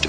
to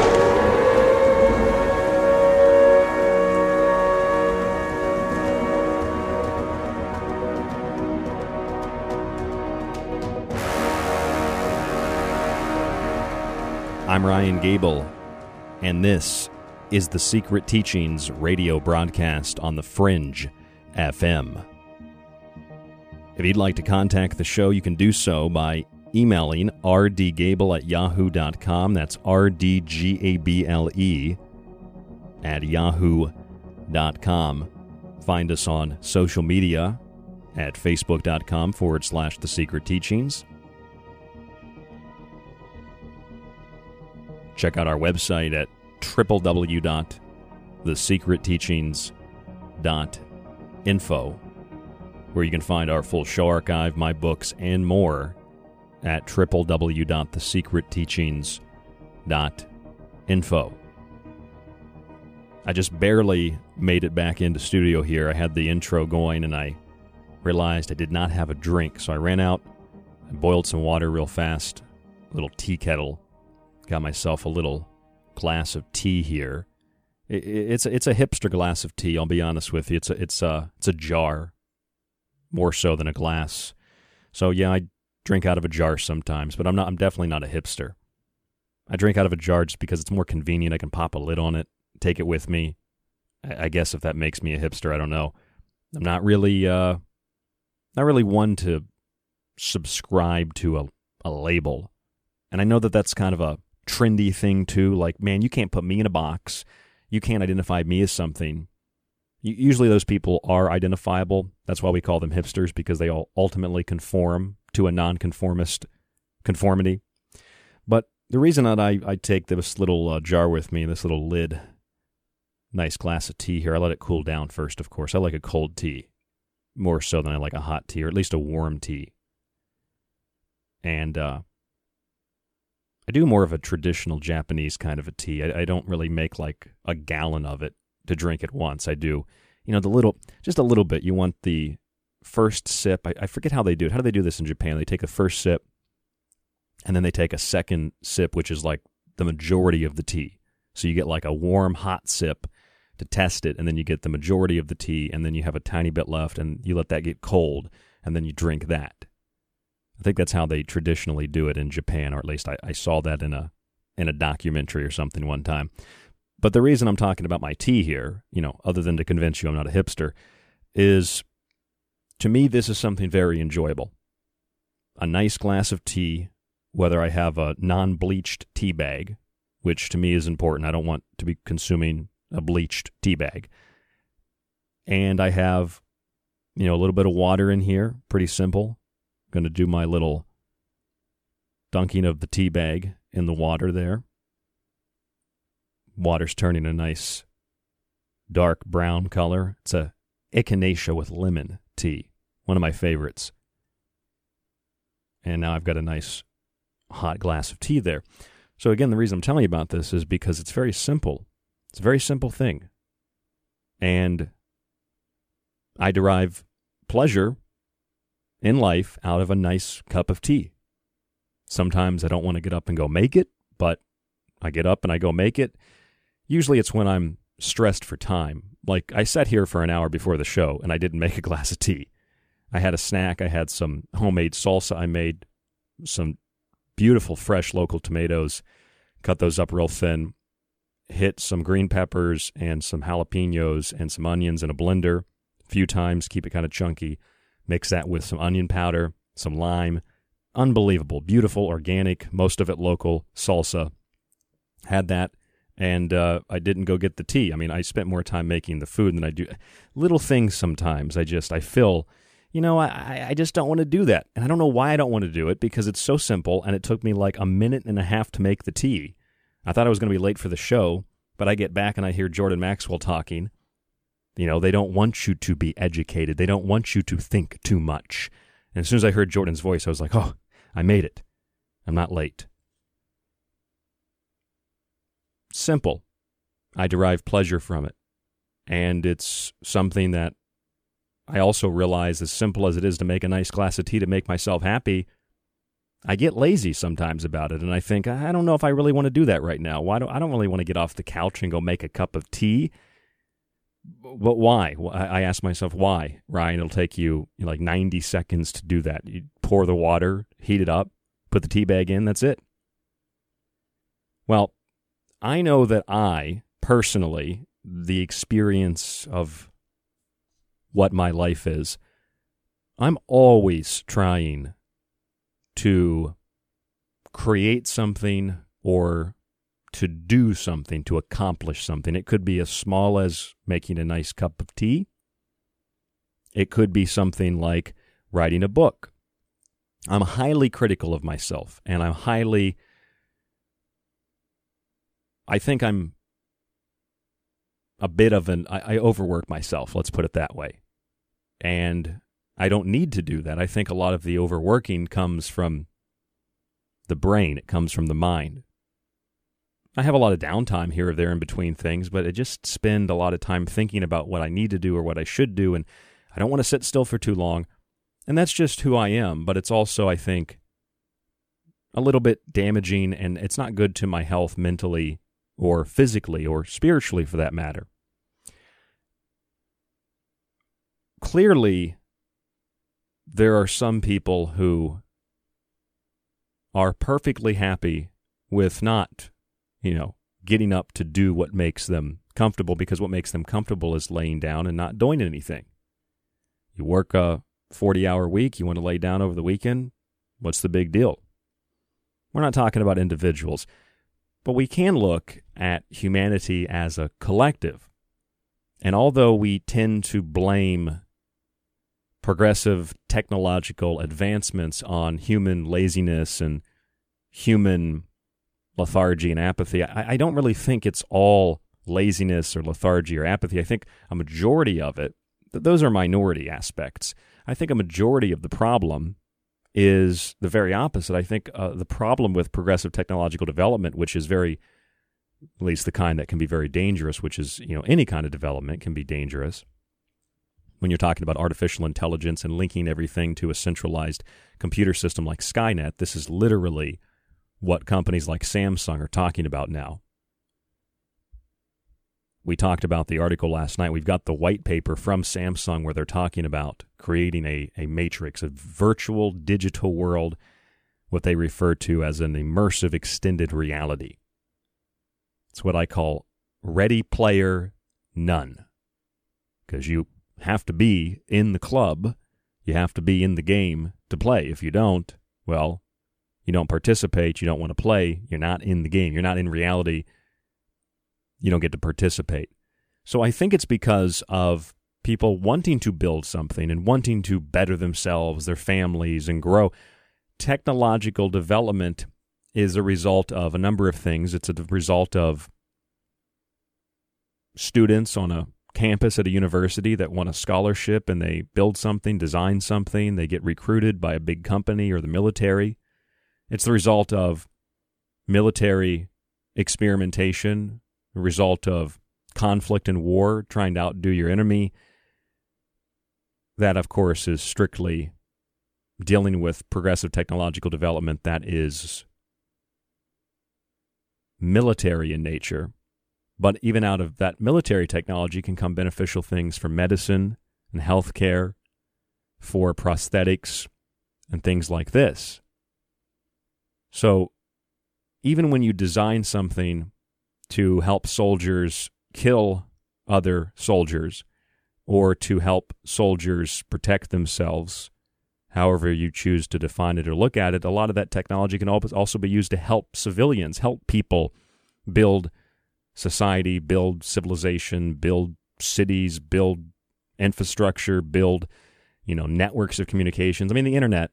I'm Ryan Gable, and this is The Secret Teachings radio broadcast on the Fringe FM. If you'd like to contact the show, you can do so by emailing rdgable@yahoo.com. That's rdgable@yahoo.com. Find us on social media at facebook.com/The Secret Teachings. Check out our website at www.thesecretteachings.info, where you can find our full show archive, my books, and more at www.thesecretteachings.info. I just barely made it back into studio here. I had the intro going, and I realized I did not have a drink, so I ran out and boiled some water real fast, a little tea kettle. Got myself a little glass of tea here, It's a hipster glass of tea. I'll be honest with you. It's a jar, more so than a glass. So yeah, I drink out of a jar sometimes, but I'm definitely not a hipster. I drink out of a jar just because it's more convenient. I can pop a lid on it, take it with me. I guess if that makes me a hipster, I don't know. I'm not really one to subscribe to a label. And I know that that's kind of a trendy thing too. Like, man, you can't put me in a box. You can't identify me as something. Usually those people are identifiable. That's why we call them hipsters, because they all ultimately conform to a nonconformist conformity. But the reason that I take this little jar with me, this little lid, nice glass of tea here. I let it cool down first, of course. I like a cold tea more so than I like a hot tea, or at least a warm tea. And I do more of a traditional Japanese kind of a tea. I don't really make like a gallon of it to drink at once. I do, you know, just a little bit. You want the first sip. I forget how they do it. How do they do this in Japan? They take the first sip, and then they take a second sip, which is like the majority of the tea. So you get like a warm, hot sip to test it, and then you get the majority of the tea, and then you have a tiny bit left, and you let that get cold, and then you drink that. I think that's how they traditionally do it in Japan, or at least I saw that in a documentary or something one time. But the reason I'm talking about my tea here, you know, other than to convince you I'm not a hipster, is to me this is something very enjoyable. A nice glass of tea, whether I have a non-bleached tea bag, which to me is important. I don't want to be consuming a bleached tea bag. And I have, you know, a little bit of water in here, pretty simple. Going to do my little dunking of the tea bag in the water there. Water's turning a nice dark brown color. It's a echinacea with lemon tea, one of my favorites. And now I've got a nice hot glass of tea there. So again, the reason I'm telling you about this is because it's very simple. It's a very simple thing. And I derive pleasure in life out of a nice cup of tea. Sometimes I don't want to get up and go make it, but I get up and I go make it. Usually it's when I'm stressed for time. Like I sat here for an hour before the show and I didn't make a glass of tea. I had a snack. I had some homemade salsa I made, some beautiful fresh local tomatoes, cut those up real thin, hit some green peppers and some jalapenos and some onions in a blender a few times, keep it kind of chunky. Mix that with some onion powder, some lime. Unbelievable. Beautiful, organic, most of it local salsa. Had that, and I didn't go get the tea. I mean, I spent more time making the food than I do. Little things sometimes I feel, you know, I just don't want to do that. And I don't know why I don't want to do it, because it's so simple, and it took me like a minute and a half to make the tea. I thought I was going to be late for the show, but I get back and I hear Jordan Maxwell talking. You know, they don't want you to be educated. They don't want you to think too much. And as soon as I heard Jordan's voice, I was like, oh, I made it. I'm not late. Simple. I derive pleasure from it. And it's something that I also realize, as simple as it is to make a nice glass of tea to make myself happy, I get lazy sometimes about it. And I think, I don't know if I really want to do that right now. I don't really want to get off the couch and go make a cup of tea. But why? I ask myself, why, Ryan? It'll take you like 90 seconds to do that. You pour the water, heat it up, put the tea bag in, that's it. Well, I know that I, personally, the experience of what my life is, I'm always trying to create something or to do something, to accomplish something. It could be as small as making a nice cup of tea. It could be something like writing a book. I'm highly critical of myself, and I think I'm a bit of I overwork myself, let's put it that way. And I don't need to do that. I think a lot of the overworking comes from the brain. It comes from the mind. I have a lot of downtime here or there in between things, but I just spend a lot of time thinking about what I need to do or what I should do, and I don't want to sit still for too long. And that's just who I am, but it's also, I think, a little bit damaging, and it's not good to my health mentally or physically, or spiritually for that matter. Clearly, there are some people who are perfectly happy with not, getting up to do what makes them comfortable, because what makes them comfortable is laying down and not doing anything. You work a 40-hour week, you want to lay down over the weekend, what's the big deal? We're not talking about individuals, but we can look at humanity as a collective. And although we tend to blame progressive technological advancements on human laziness and human lethargy and apathy, I don't really think it's all laziness or lethargy or apathy. I think a majority of it, those are minority aspects. I think a majority of the problem is the very opposite. I think the problem with progressive technological development, which is at least the kind that can be very dangerous, which is, any kind of development can be dangerous. When you're talking about artificial intelligence and linking everything to a centralized computer system like Skynet, this is literally what companies like Samsung are talking about now. We talked about the article last night. We've got the white paper from Samsung where they're talking about creating a matrix, a virtual digital world, what they refer to as an immersive extended reality. It's what I call Ready Player None, because you have to be in the club, you have to be in the game to play. If you don't, well, you don't participate, you don't want to play, you're not in the game, you're not in reality, you don't get to participate. So I think it's because of people wanting to build something and wanting to better themselves, their families, and grow. Technological development is a result of a number of things. It's a result of students on a campus at a university that won a scholarship and they build something, design something, they get recruited by a big company or the military. It's the result of military experimentation, the result of conflict and war, trying to outdo your enemy. That, of course, is strictly dealing with progressive technological development that is military in nature. But even out of that military technology can come beneficial things for medicine and healthcare, for prosthetics, and things like this. So even when you design something to help soldiers kill other soldiers or to help soldiers protect themselves, however you choose to define it or look at it, a lot of that technology can also be used to help civilians, help people build society, build civilization, build cities, build infrastructure, build, networks of communications. I mean, the internet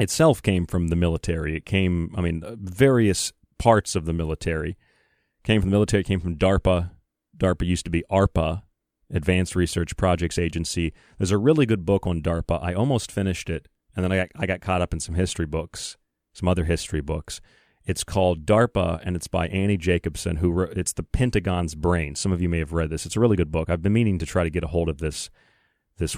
itself came from the military. Various parts of the military came from the military, came from DARPA. DARPA used to be ARPA, Advanced Research Projects Agency. There's a really good book on DARPA. I almost finished it, and then I got caught up in some other history books. It's called DARPA, and it's by Annie Jacobson, who wrote, it's The Pentagon's Brain. Some of you may have read this. It's a really good book. I've been meaning to try to get a hold of this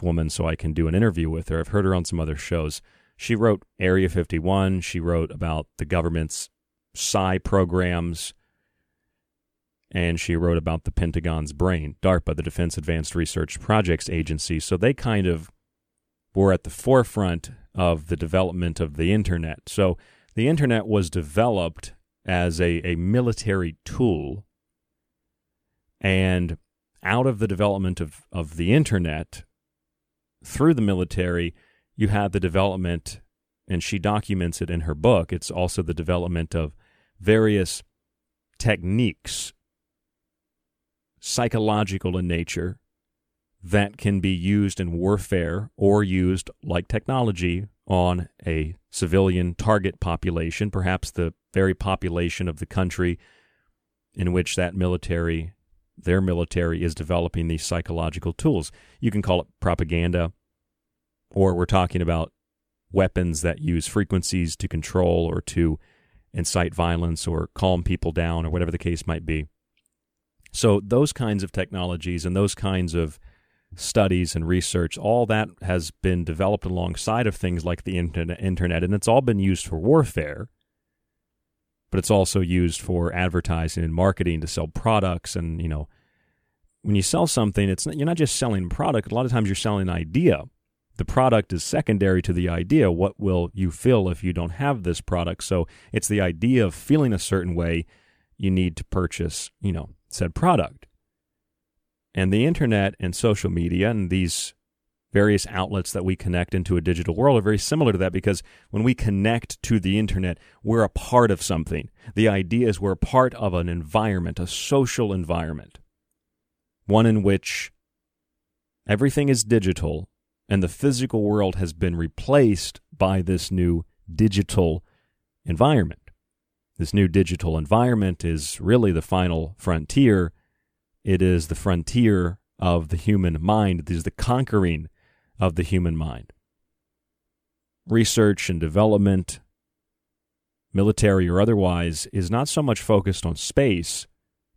woman so I can do an interview with her. I've heard her on some other shows. She wrote Area 51. She wrote about the government's psi programs, and she wrote about the Pentagon's Brain, DARPA, the Defense Advanced Research Projects Agency. So they kind of were at the forefront of the development of the internet. So the internet was developed as a military tool, and out of the development of the internet through the military, you had the development, and she documents it in her book, it's also the development of various techniques, psychological in nature, that can be used in warfare or used like technology on a civilian target population, perhaps the very population of the country in which their military is developing these psychological tools. You can call it propaganda, or we're talking about weapons that use frequencies to control or to incite violence or calm people down or whatever the case might be. So those kinds of technologies and those kinds of studies and research, all that has been developed alongside of things like the internet, and it's all been used for warfare. but it's also used for advertising and marketing to sell products. And, you know, when you sell something, it's not, you're not just selling a product. A lot of times you're selling an idea. The product is secondary to the idea. What will you feel if you don't have this product? So it's the idea of feeling a certain way you need to purchase, you know, said product. And the internet and social media and these various outlets that we connect into a digital world are very similar to that, because when we connect to the internet, we're a part of something. The idea is we're a part of an environment, a social environment, one in which everything is digital and the physical world has been replaced by this new digital environment. This new digital environment is really the final frontier. It is the frontier of the human mind. It is the conquering of the human mind. Research and development, military or otherwise, is not so much focused on space.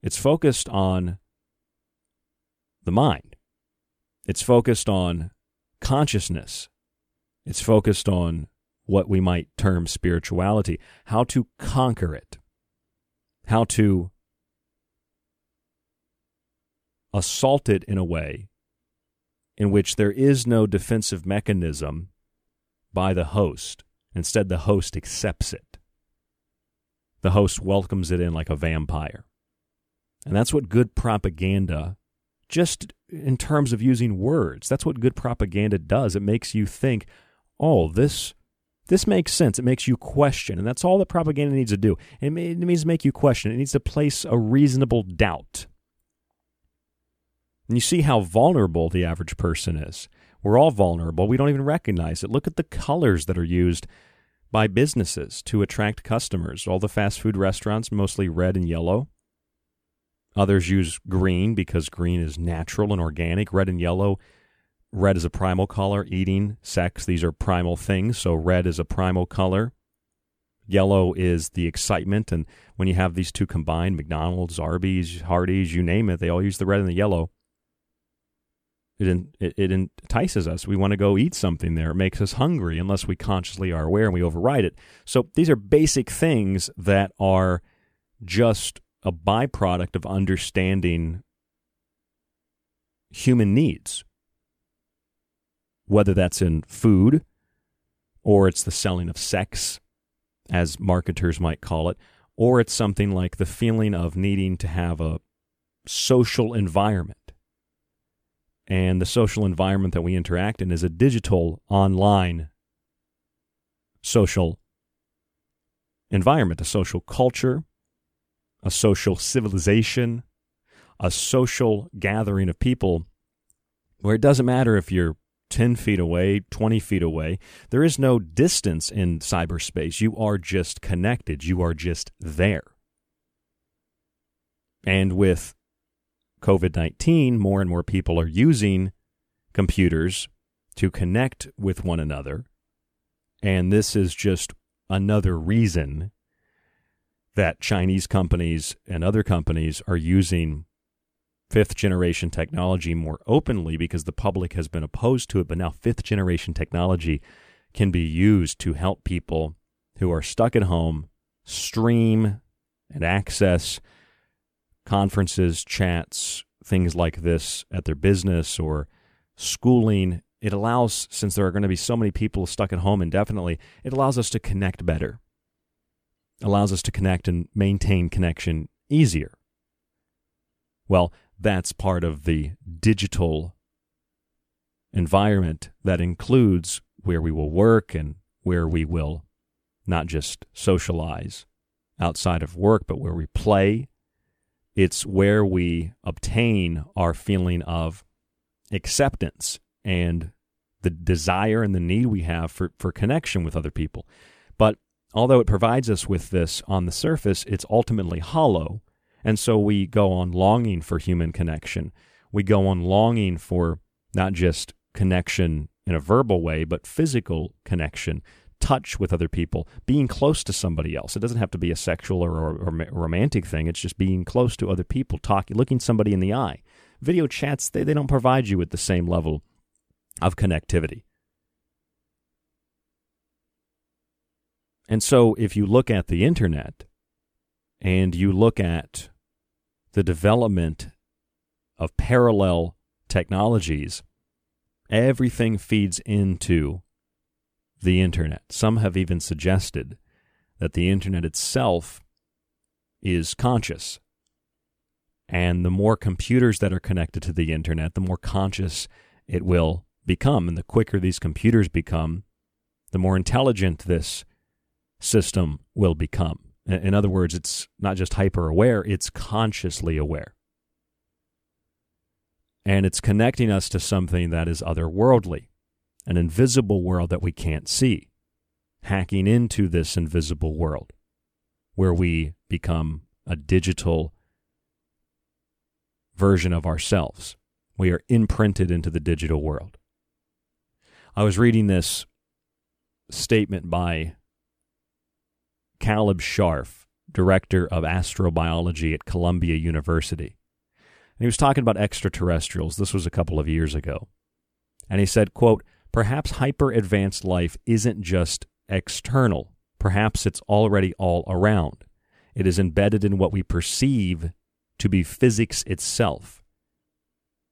It's focused on the mind. It's focused on consciousness. It's focused on what we might term spirituality, how to conquer it, how to assault it in a way in which there is no defensive mechanism by the host. Instead, the host accepts it. The host welcomes it in like a vampire. And that's what good propaganda, just in terms of using words, that's what good propaganda does. It makes you think, oh, this makes sense. It makes you question. And that's all that propaganda needs to do. It needs to make you question. It needs to place a reasonable doubt. And you see how vulnerable the average person is. We're all vulnerable. We don't even recognize it. Look at the colors that are used by businesses to attract customers. All the fast food restaurants, mostly red and yellow. Others use green because green is natural and organic. Red and yellow, red is a primal color. Eating, sex, these are primal things. So red is a primal color. Yellow is the excitement. And when you have these two combined, McDonald's, Arby's, Hardee's, you name it, they all use the red and the yellow. It entices us. We want to go eat something there. It makes us hungry unless we consciously are aware and we override it. So these are basic things that are just a byproduct of understanding human needs, whether that's in food or it's the selling of sex, as marketers might call it, or it's something like the feeling of needing to have a social environment. And the social environment that we interact in is a digital, online social environment, a social culture, a social civilization, a social gathering of people where it doesn't matter if you're 10 feet away, 20 feet away. There is no distance in cyberspace. You are just connected. You are just there. And with COVID-19, more and more people are using computers to connect with one another. And this is just another reason that Chinese companies and other companies are using fifth generation technology more openly, because the public has been opposed to it. But now fifth generation technology can be used to help people who are stuck at home stream and access conferences, chats, things like this at their business or schooling. It allows, since there are going to be so many people stuck at home indefinitely, it allows us to connect better, allows us to connect and maintain connection easier. Well, that's part of the digital environment that includes where we will work and where we will not just socialize outside of work, but where we play. It's where we obtain our feeling of acceptance and the desire and the need we have for connection with other people. But although it provides us with this on the surface, it's ultimately hollow. And so we go on longing for human connection. We go on longing for not just connection in a verbal way, but physical connection, touch with other people, being close to somebody else. It doesn't have to be a sexual or romantic thing. It's just being close to other people, talking, looking somebody in the eye. Video chats, they don't provide you with the same level of connectivity. And so if you look at the internet and you look at the development of parallel technologies, everything feeds into the internet. Some have even suggested that the internet itself is conscious. And the more computers that are connected to the internet, the more conscious it will become. And the quicker these computers become, the more intelligent this system will become. In other words, it's not just hyper-aware, it's consciously aware. And it's connecting us to something that is otherworldly, an invisible world that we can't see, hacking into this invisible world where we become a digital version of ourselves. We are imprinted into the digital world. I was reading this statement by Caleb Scharf, director of astrobiology at Columbia University. And he was talking about extraterrestrials. This was a couple of years ago. And he said, quote, "Perhaps hyper-advanced life isn't just external. Perhaps it's already all around. It is embedded in what we perceive to be physics itself.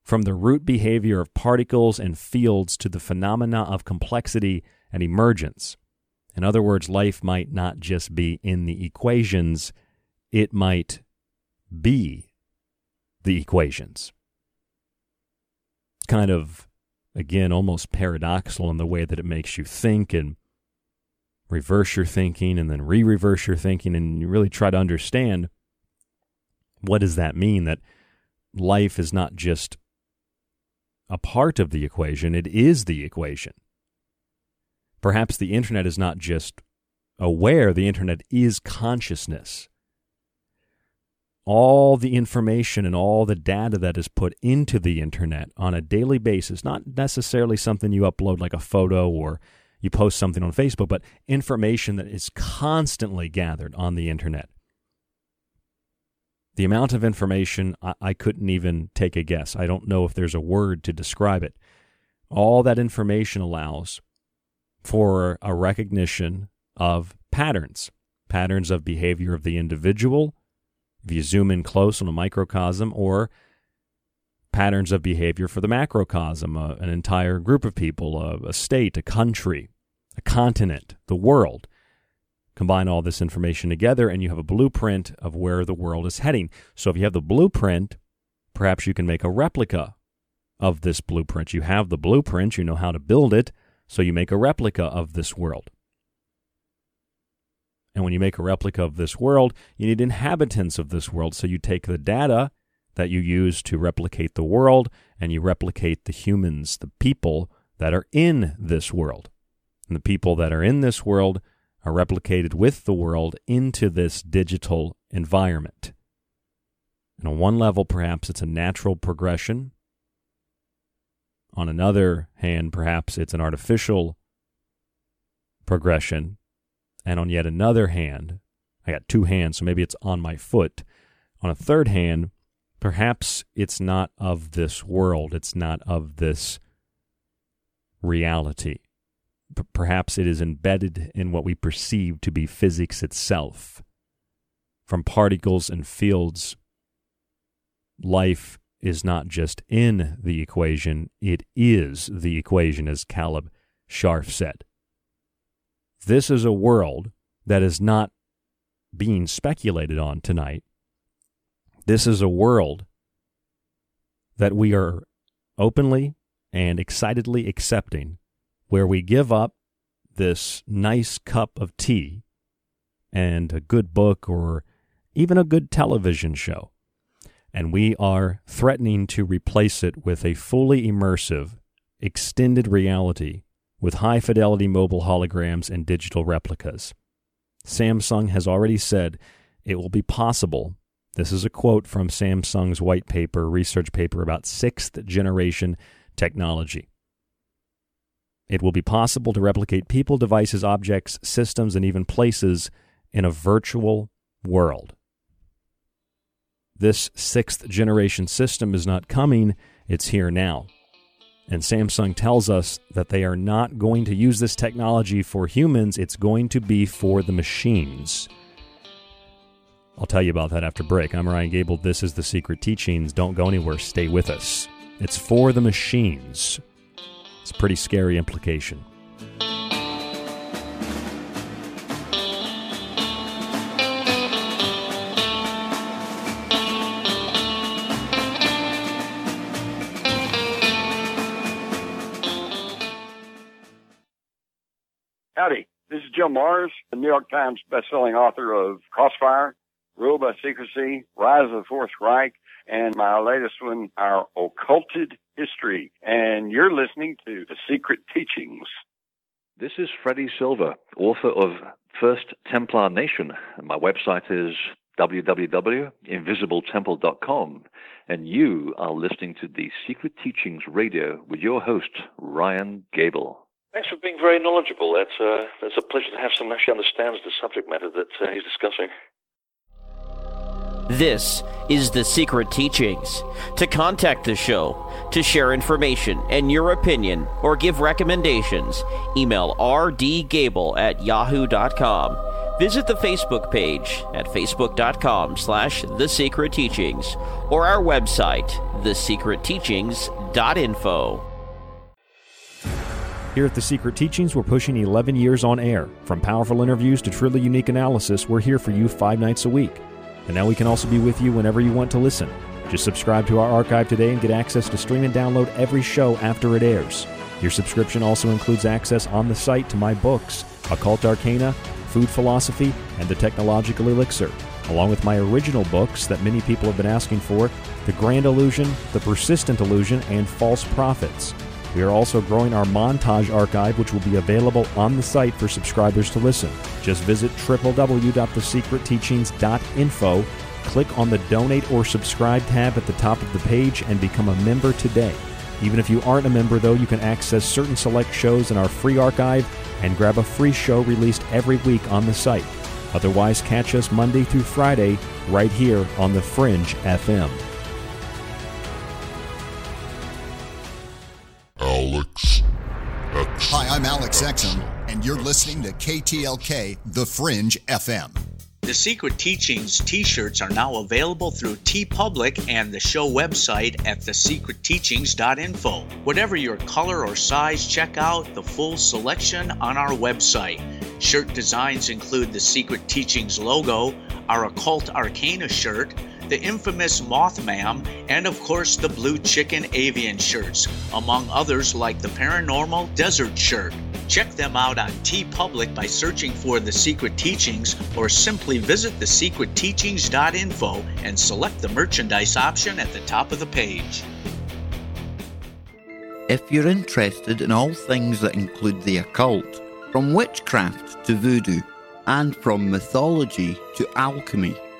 From the root behavior of particles and fields to the phenomena of complexity and emergence." In other words, life might not just be in the equations, it might be the equations. Kind of, again, almost paradoxical in the way that it makes you think and reverse your thinking and then re-reverse your thinking, and you really try to understand, what does that mean, that life is not just a part of the equation, it is the equation. Perhaps the internet is not just aware, the internet is consciousness. All the information and all the data that is put into the internet on a daily basis, not necessarily something you upload like a photo or you post something on Facebook, but information that is constantly gathered on the internet. The amount of information, I couldn't even take a guess. I don't know if there's a word to describe it. All that information allows for a recognition of patterns of behavior of the individual, if you zoom in close on a microcosm, or patterns of behavior for the macrocosm, an entire group of people, a state, a country, a continent, the world. Combine all this information together and you have a blueprint of where the world is heading. So if you have the blueprint, perhaps you can make a replica of this blueprint. You have the blueprint, you know how to build it, so you make a replica of this world. And when you make a replica of this world, you need inhabitants of this world. So you take the data that you use to replicate the world, and you replicate the humans, the people that are in this world. And the people that are in this world are replicated with the world into this digital environment. And on one level, perhaps it's a natural progression. On another hand, perhaps it's an artificial progression. And on yet another hand, I got two hands, so maybe it's on my foot. On a third hand, perhaps it's not of this world. It's not of this reality. Perhaps it is embedded in what we perceive to be physics itself. From particles and fields, life is not just in the equation, it is the equation, as Caleb Scharf said. This is a world that is not being speculated on tonight. This is a world that we are openly and excitedly accepting, where we give up this nice cup of tea and a good book or even a good television show, and we are threatening to replace it with a fully immersive, extended reality with high-fidelity mobile holograms and digital replicas. Samsung has already said it will be possible. This is a quote from Samsung's white paper, research paper about 6th-generation technology. It will be possible to replicate people, devices, objects, systems, and even places in a virtual world. This 6th-generation system is not coming, it's here now. And Samsung tells us that they are not going to use this technology for humans, it's going to be for the machines. I'll tell you about that after break. I'm Ryan Gable. This is The Secret Teachings. Don't go anywhere. Stay with us. It's for the machines. It's a pretty scary implication. Howdy, this is Jim Mars, the New York Times bestselling author of Crossfire, Rule by Secrecy, Rise of the Fourth Reich, and my latest one, Our Occulted History. And you're listening to The Secret Teachings. This is Freddie Silva, author of First Templar Nation. And my website is www.invisibletemple.com. And you are listening to The Secret Teachings Radio with your host, Ryan Gable. Thanks for being very knowledgeable. That's a pleasure to have someone who actually understands the subject matter that he's discussing. This is The Secret Teachings. To contact the show, to share information and your opinion, or give recommendations, email rdgable@yahoo.com. Visit the Facebook page at facebook.com/The Secret Teachings or our website, thesecretteachings.info. Here at The Secret Teachings, we're pushing 11 years on air. From powerful interviews to truly unique analysis, we're here for you 5 nights a week. And now we can also be with you whenever you want to listen. Just subscribe to our archive today and get access to stream and download every show after it airs. Your subscription also includes access on the site to my books, Occult Arcana, Food Philosophy, and The Technological Elixir, along with my original books that many people have been asking for, The Grand Illusion, The Persistent Illusion, and False Prophets. We are also growing our montage archive, which will be available on the site for subscribers to listen. Just visit www.thesecretteachings.info, click on the Donate or Subscribe tab at the top of the page, and become a member today. Even if you aren't a member, though, you can access certain select shows in our free archive and grab a free show released every week on the site. Otherwise, catch us Monday through Friday right here on the Fringe FM. Hi, I'm Alex Exum, and you're listening to KTLK, The Fringe FM. The Secret Teachings t-shirts are now available through TeePublic and the show website at thesecretteachings.info. Whatever your color or size, check out the full selection on our website. Shirt designs include the Secret Teachings logo, our Occult Arcana shirt, the infamous Mothman, and of course the Blue Chicken Avian shirts, among others like the Paranormal Desert shirt. Check them out on TeePublic by searching for The Secret Teachings, or simply visit thesecretteachings.info and select the merchandise option at the top of the page. If you're interested in all things that include the occult, from witchcraft to voodoo, and from mythology to alchemy,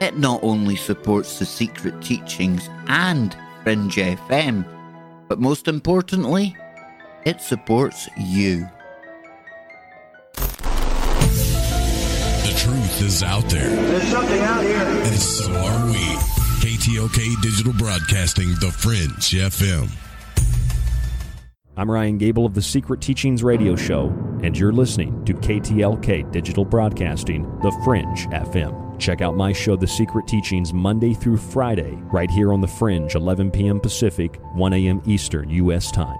It not only supports The Secret Teachings and Fringe FM, but most importantly, it supports you. The truth is out there. There's something out here. And so are we. KTLK Digital Broadcasting, The Fringe FM. I'm Ryan Gable of The Secret Teachings Radio Show, and you're listening to KTLK Digital Broadcasting, The Fringe FM. Check out my show, The Secret Teachings, Monday through Friday, right here on The Fringe, 11 p.m. Pacific, 1 a.m. Eastern, U.S. time.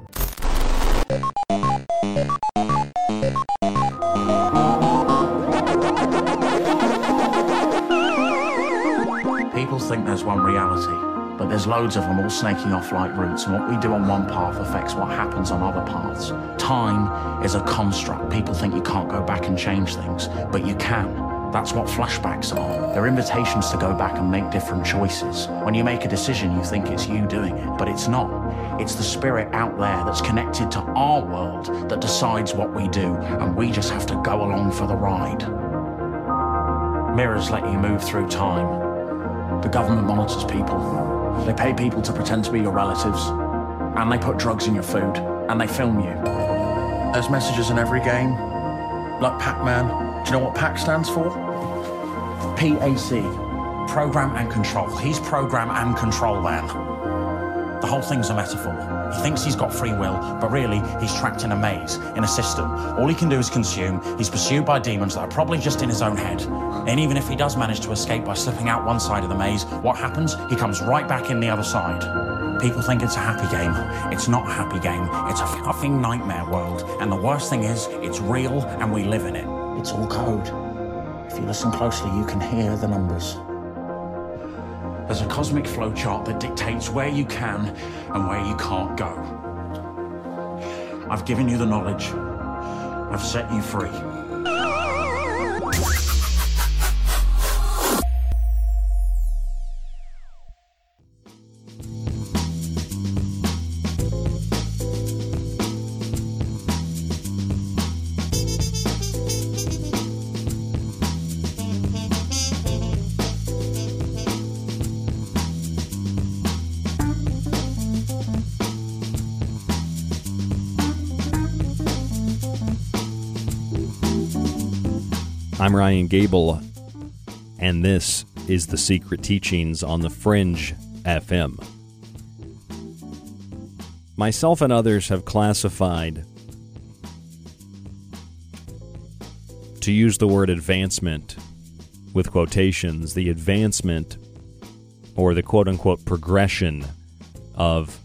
People think there's one reality. But there's loads of them all snaking off like roots, and what we do on one path affects what happens on other paths. Time is a construct. People think you can't go back and change things, but you can. That's what flashbacks are. They're invitations to go back and make different choices. When you make a decision, you think it's you doing it, but it's not. It's the spirit out there that's connected to our world that decides what we do, and we just have to go along for the ride. Mirrors let you move through time. The government monitors people. They pay people to pretend to be your relatives, and they put drugs in your food, and they film you. There's messages in every game, like Pac-Man. Do you know what PAC stands for? PAC, program and control. He's program and control man. The whole thing's a metaphor. He thinks he's got free will, but really he's trapped in a maze, in a system. All he can do is consume. He's pursued by demons that are probably just in his own head. And even if he does manage to escape by slipping out one side of the maze, what happens? He comes right back in the other side. People think it's a happy game. It's not a happy game. It's a fucking nightmare world. And the worst thing is, it's real and we live in it. It's all code. If you listen closely, you can hear the numbers. There's a cosmic flowchart that dictates where you can and where you can't go. I've given you the knowledge. I've set you free. I'm Ryan Gable, and this is The Secret Teachings on the Fringe FM. Myself and others have classified, to use the word advancement with quotations, the advancement or the quote-unquote progression of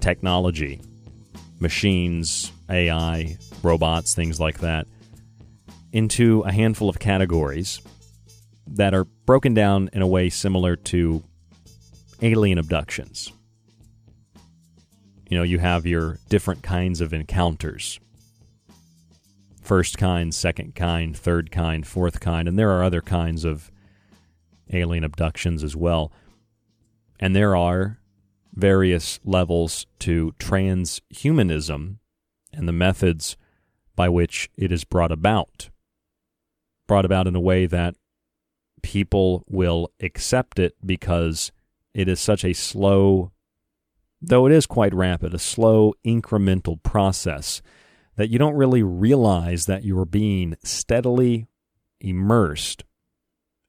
technology, machines, AI, robots, things like that, into a handful of categories that are broken down in a way similar to alien abductions. You know, you have your different kinds of encounters. First kind, second kind, third kind, fourth kind, and there are other kinds of alien abductions as well. And there are various levels to transhumanism and the methods by which it is brought about in a way that people will accept it because it is such a slow, though it is quite rapid, a slow incremental process that you don't really realize that you are being steadily immersed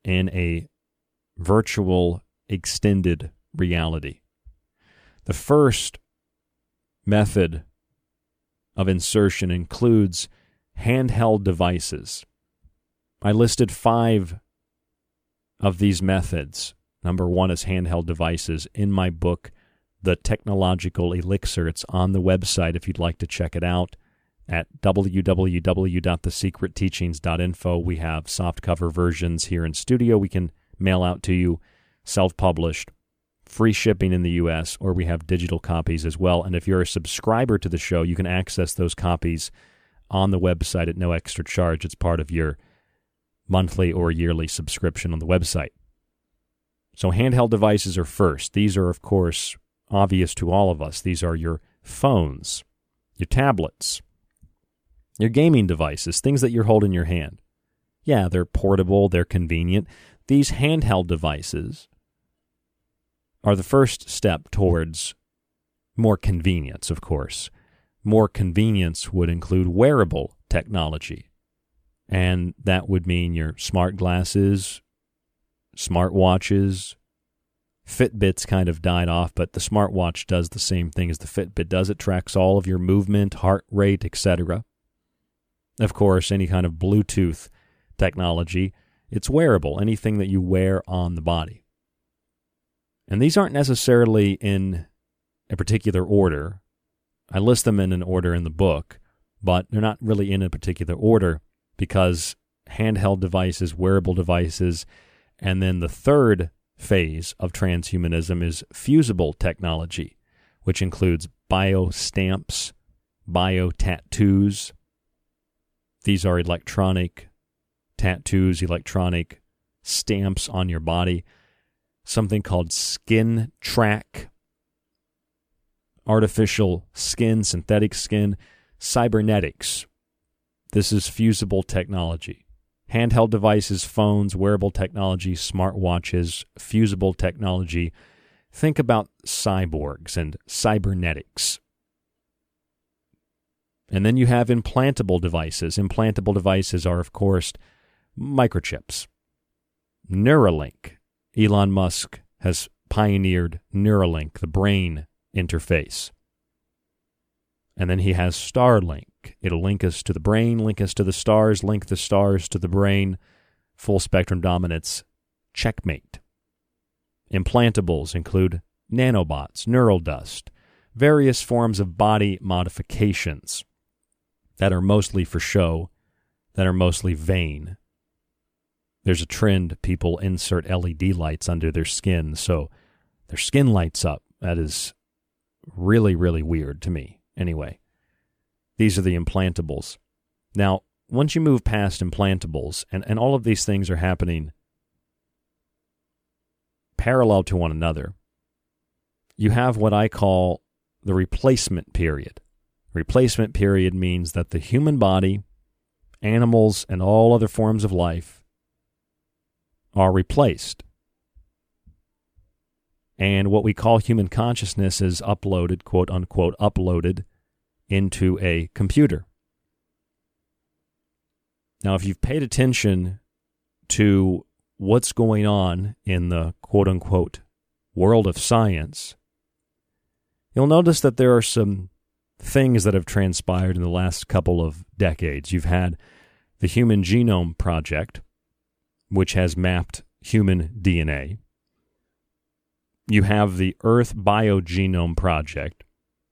in a virtual extended reality. The first method of insertion includes handheld devices. I listed 5 of these methods. Number 1 is handheld devices in my book, The Technological Elixir. It's on the website if you'd like to check it out at www.thesecretteachings.info. We have softcover versions here in studio. We can mail out to you, self-published, free shipping in the U.S., or we have digital copies as well. And if you're a subscriber to the show, you can access those copies on the website at no extra charge. It's part of your monthly or yearly subscription on the website. So handheld devices are first. These are, of course, obvious to all of us. These are your phones, your tablets, your gaming devices, things that you're holding in your hand. Yeah, they're portable, they're convenient. These handheld devices are the first step towards more convenience, of course. More convenience would include wearable technology. And that would mean your smart glasses, smart watches. Fitbit's kind of died off, but the smartwatch does the same thing as the Fitbit does. It tracks all of your movement, heart rate, etc. Of course, any kind of Bluetooth technology, it's wearable, anything that you wear on the body. And these aren't necessarily in a particular order. I list them in an order in the book, but they're not really in a particular order, because handheld devices, wearable devices, and then the third phase of transhumanism is fusible technology, which includes biostamps, biotattoos. These are electronic tattoos, electronic stamps on your body. Something called skin track, artificial skin, synthetic skin, cybernetics. This is fusible technology. Handheld devices, phones, wearable technology, smartwatches, fusible technology. Think about cyborgs and cybernetics. And then you have implantable devices. Implantable devices are, of course, microchips. Neuralink. Elon Musk has pioneered Neuralink, the brain interface. And then he has Starlink. It'll link us to the brain, link us to the stars, link the stars to the brain. Full spectrum dominance. Checkmate. Implantables include nanobots, neural dust, various forms of body modifications that are mostly for show, that are mostly vain. There's a trend, people insert LED lights under their skin, so their skin lights up. That is really, really weird to me. Anyway, these are the implantables. Now, once you move past implantables, and all of these things are happening parallel to one another, you have what I call the replacement period. Replacement period means that the human body, animals, and all other forms of life are replaced. And what we call human consciousness is uploaded, quote unquote, uploaded into a computer. Now, if you've paid attention to what's going on in the quote unquote world of science, you'll notice that there are some things that have transpired in the last couple of decades. You've had the Human Genome Project, which has mapped human DNA. You have the Earth BioGenome Project,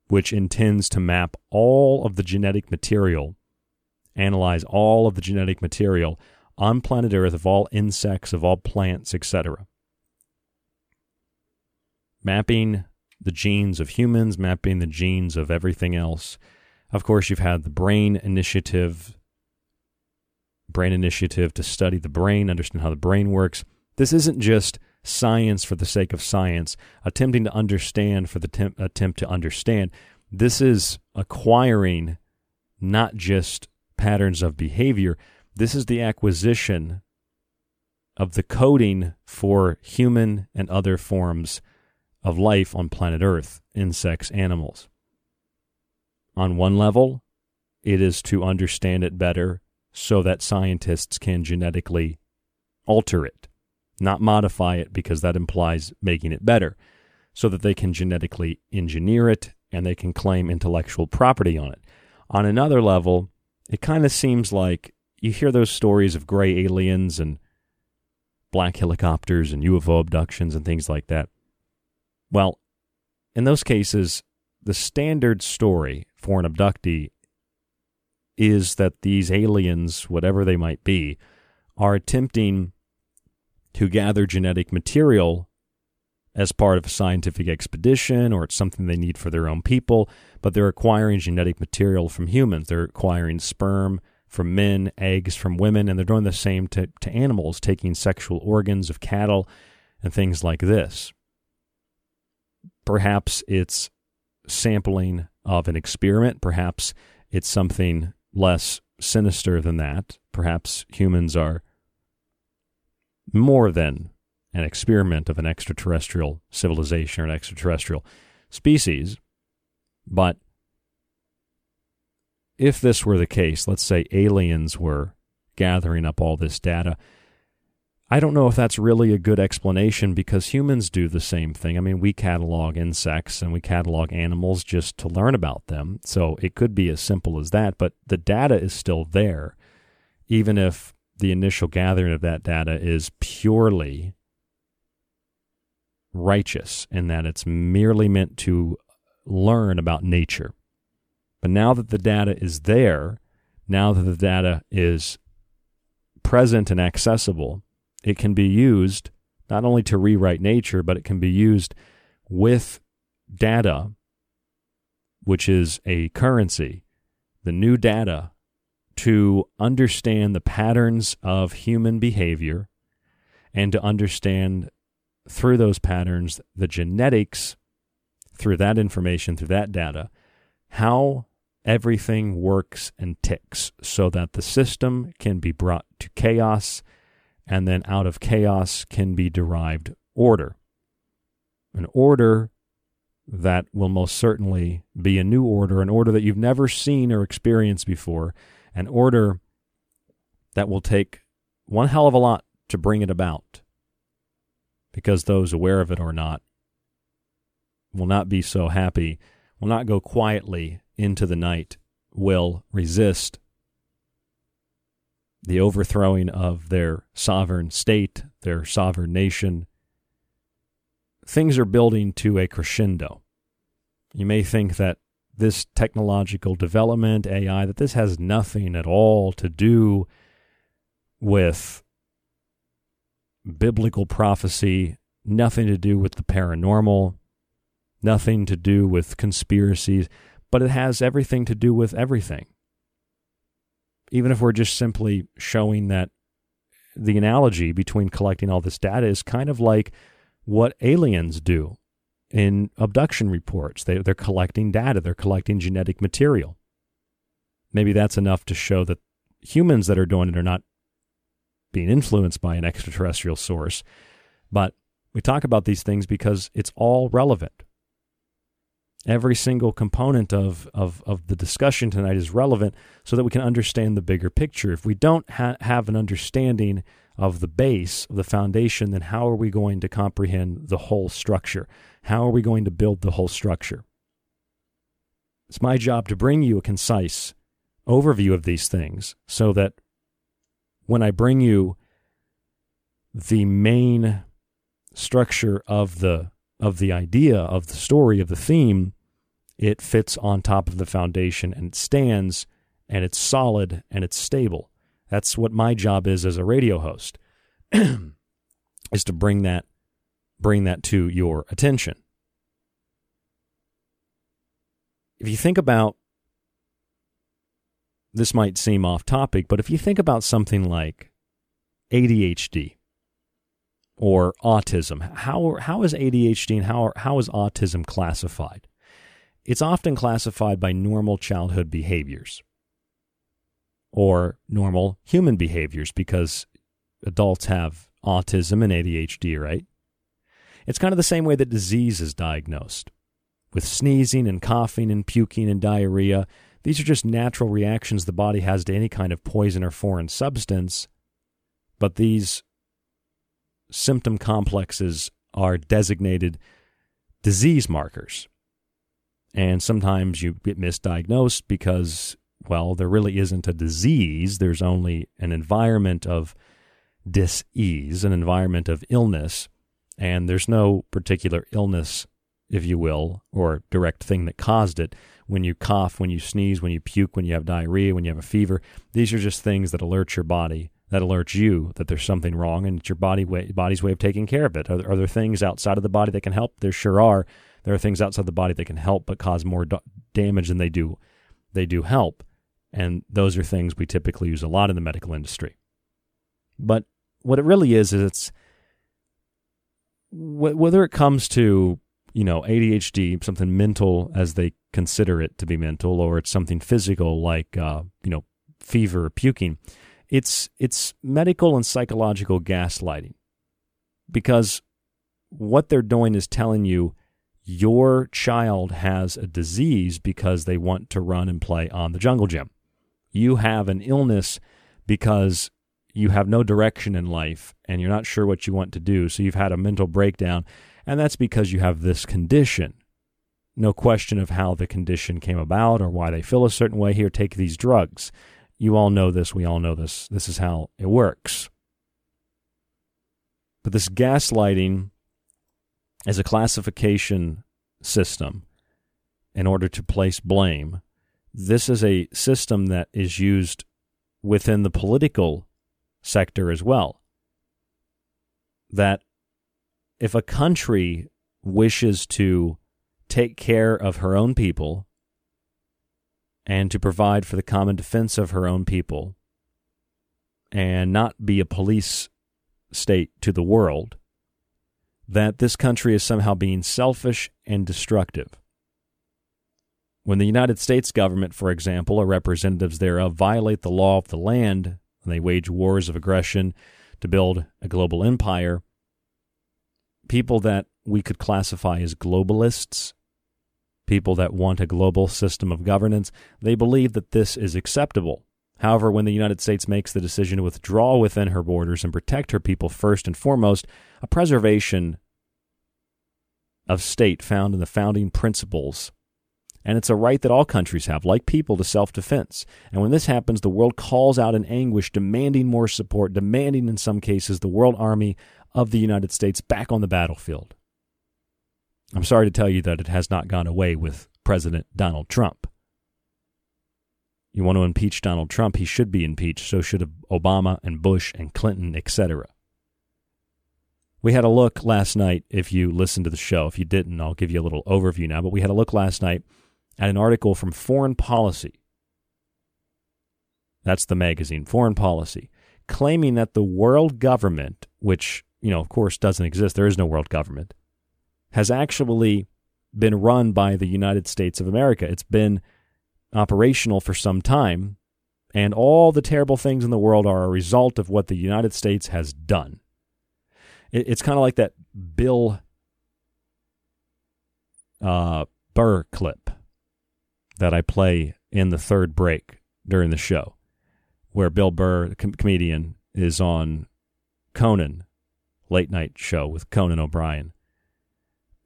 which intends to map all of the genetic material, analyze all of the genetic material on planet Earth of all insects, of all plants, etc. Mapping the genes of humans, mapping the genes of everything else. Of course, you've had the Brain Initiative to study the brain, understand how the brain works. This isn't just science for the sake of science, attempting to understand for the attempt to understand. This is acquiring not just patterns of behavior. This is the acquisition of the coding for human and other forms of life on planet Earth, insects, animals. On one level, it is to understand it better, so that scientists can genetically alter it, not modify it, because that implies making it better, so that they can genetically engineer it and they can claim intellectual property on it. On another level, it kind of seems like you hear those stories of gray aliens and black helicopters and UFO abductions and things like that. Well, in those cases, the standard story for an abductee is that these aliens, whatever they might be, are attempting to gather genetic material as part of a scientific expedition, or it's something they need for their own people, but they're acquiring genetic material from humans. They're acquiring sperm from men, eggs from women, and they're doing the same to animals, taking sexual organs of cattle and things like this. Perhaps it's sampling of an experiment. Perhaps it's something less sinister than that. Perhaps humans are more than an experiment of an extraterrestrial civilization or an extraterrestrial species. But if this were the case, let's say aliens were gathering up all this data, I don't know if that's really a good explanation, because humans do the same thing. I mean, we catalog insects and we catalog animals just to learn about them. So it could be as simple as that, but the data is still there, even if the initial gathering of that data is purely righteous in that it's merely meant to learn about nature. But now that the data is there, now that the data is present and accessible, it can be used not only to rewrite nature, but it can be used with data, which is a currency, the new data, to understand the patterns of human behavior and to understand through those patterns the genetics, through that information, through that data, how everything works and ticks so that the system can be brought to chaos, and then out of chaos can be derived order. An order that will most certainly be a new order, an order that you've never seen or experienced before, an order that will take one hell of a lot to bring it about, because those aware of it or not will not be so happy, will not go quietly into the night, will resist the overthrowing of their sovereign state, their sovereign nation. Things are building to a crescendo. You may think that this technological development, AI, that this has nothing at all to do with biblical prophecy, nothing to do with the paranormal, nothing to do with conspiracies, but it has everything to do with everything. Even if we're just simply showing that the analogy between collecting all this data is kind of like what aliens do in abduction reports. They're collecting data. They're collecting genetic material. Maybe that's enough to show that humans that are doing it are not being influenced by an extraterrestrial source. But we talk about these things because it's all relevant. Every single component of the discussion tonight is relevant so that we can understand the bigger picture. If we don't have an understanding of the base, of the foundation, then how are we going to comprehend the whole structure? How are we going to build the whole structure? It's my job to bring you a concise overview of these things so that when I bring you the main structure of the idea, of the story, of the theme, it fits on top of the foundation and it stands and it's solid and it's stable. That's what my job is as a radio host, is to bring that to your attention. If you think about, this might seem off topic, but if you think about something like ADHD, or autism. How is ADHD and how is autism classified? It's often classified by normal childhood behaviors or normal human behaviors because adults have autism and ADHD, right? It's kind of the same way that disease is diagnosed, with sneezing and coughing and puking and diarrhea. These are just natural reactions the body has to any kind of poison or foreign substance, but these symptom complexes are designated disease markers. And sometimes you get misdiagnosed because, well, there really isn't a disease. There's only an environment of dis-ease, an environment of illness, and there's no particular illness, if you will, or direct thing that caused it. When you cough, when you sneeze, when you puke, when you have diarrhea, when you have a fever, these are just things that alert your body, that alerts you that there's something wrong, and it's your body's way of taking care of it. Are there things outside of the body that can help? There sure are. There are things outside the body that can help but cause more damage than they do help. And those are things we typically use a lot in the medical industry. But what it really is it's, whether it comes to, ADHD, something mental as they consider it to be mental, or it's something physical like, fever or puking, It's medical and psychological gaslighting, because what they're doing is telling you your child has a disease because they want to run and play on the jungle gym. You have an illness because you have no direction in life and you're not sure what you want to do, so you've had a mental breakdown, and that's because you have this condition. No question of how the condition came about or why they feel a certain way. Here, take these drugs. You all know this. We all know this. This is how it works. But this gaslighting is a classification system in order to place blame. This is a system that is used within the political sector as well, that if a country wishes to take care of her own people and to provide for the common defense of her own people and not be a police state to the world, that this country is somehow being selfish and destructive. When the United States government, for example, or representatives thereof violate the law of the land, and they wage wars of aggression to build a global empire, people that we could classify as globalists, people that want a global system of governance, they believe that this is acceptable. However, when the United States makes the decision to withdraw within her borders and protect her people first and foremost, a preservation of state found in the founding principles, and it's a right that all countries have, like people, to self-defense. And when this happens, the world calls out in anguish, demanding more support, demanding, in some cases, the world army of the United States back on the battlefield. I'm sorry to tell you that it has not gone away with President Donald Trump. You want to impeach Donald Trump, he should be impeached. So should Obama and Bush and Clinton, etc. We had a look last night, if you listened to the show. If you didn't, I'll give you a little overview now. But we had a look last night at an article from Foreign Policy. That's the magazine, Foreign Policy, claiming that the world government, which, of course, doesn't exist, there is no world government, has actually been run by the United States of America. It's been operational for some time, and all the terrible things in the world are a result of what the United States has done. It's kind of like that Bill Burr clip that I play in the third break during the show, where Bill Burr, the comedian, is on Conan, late night show with Conan O'Brien.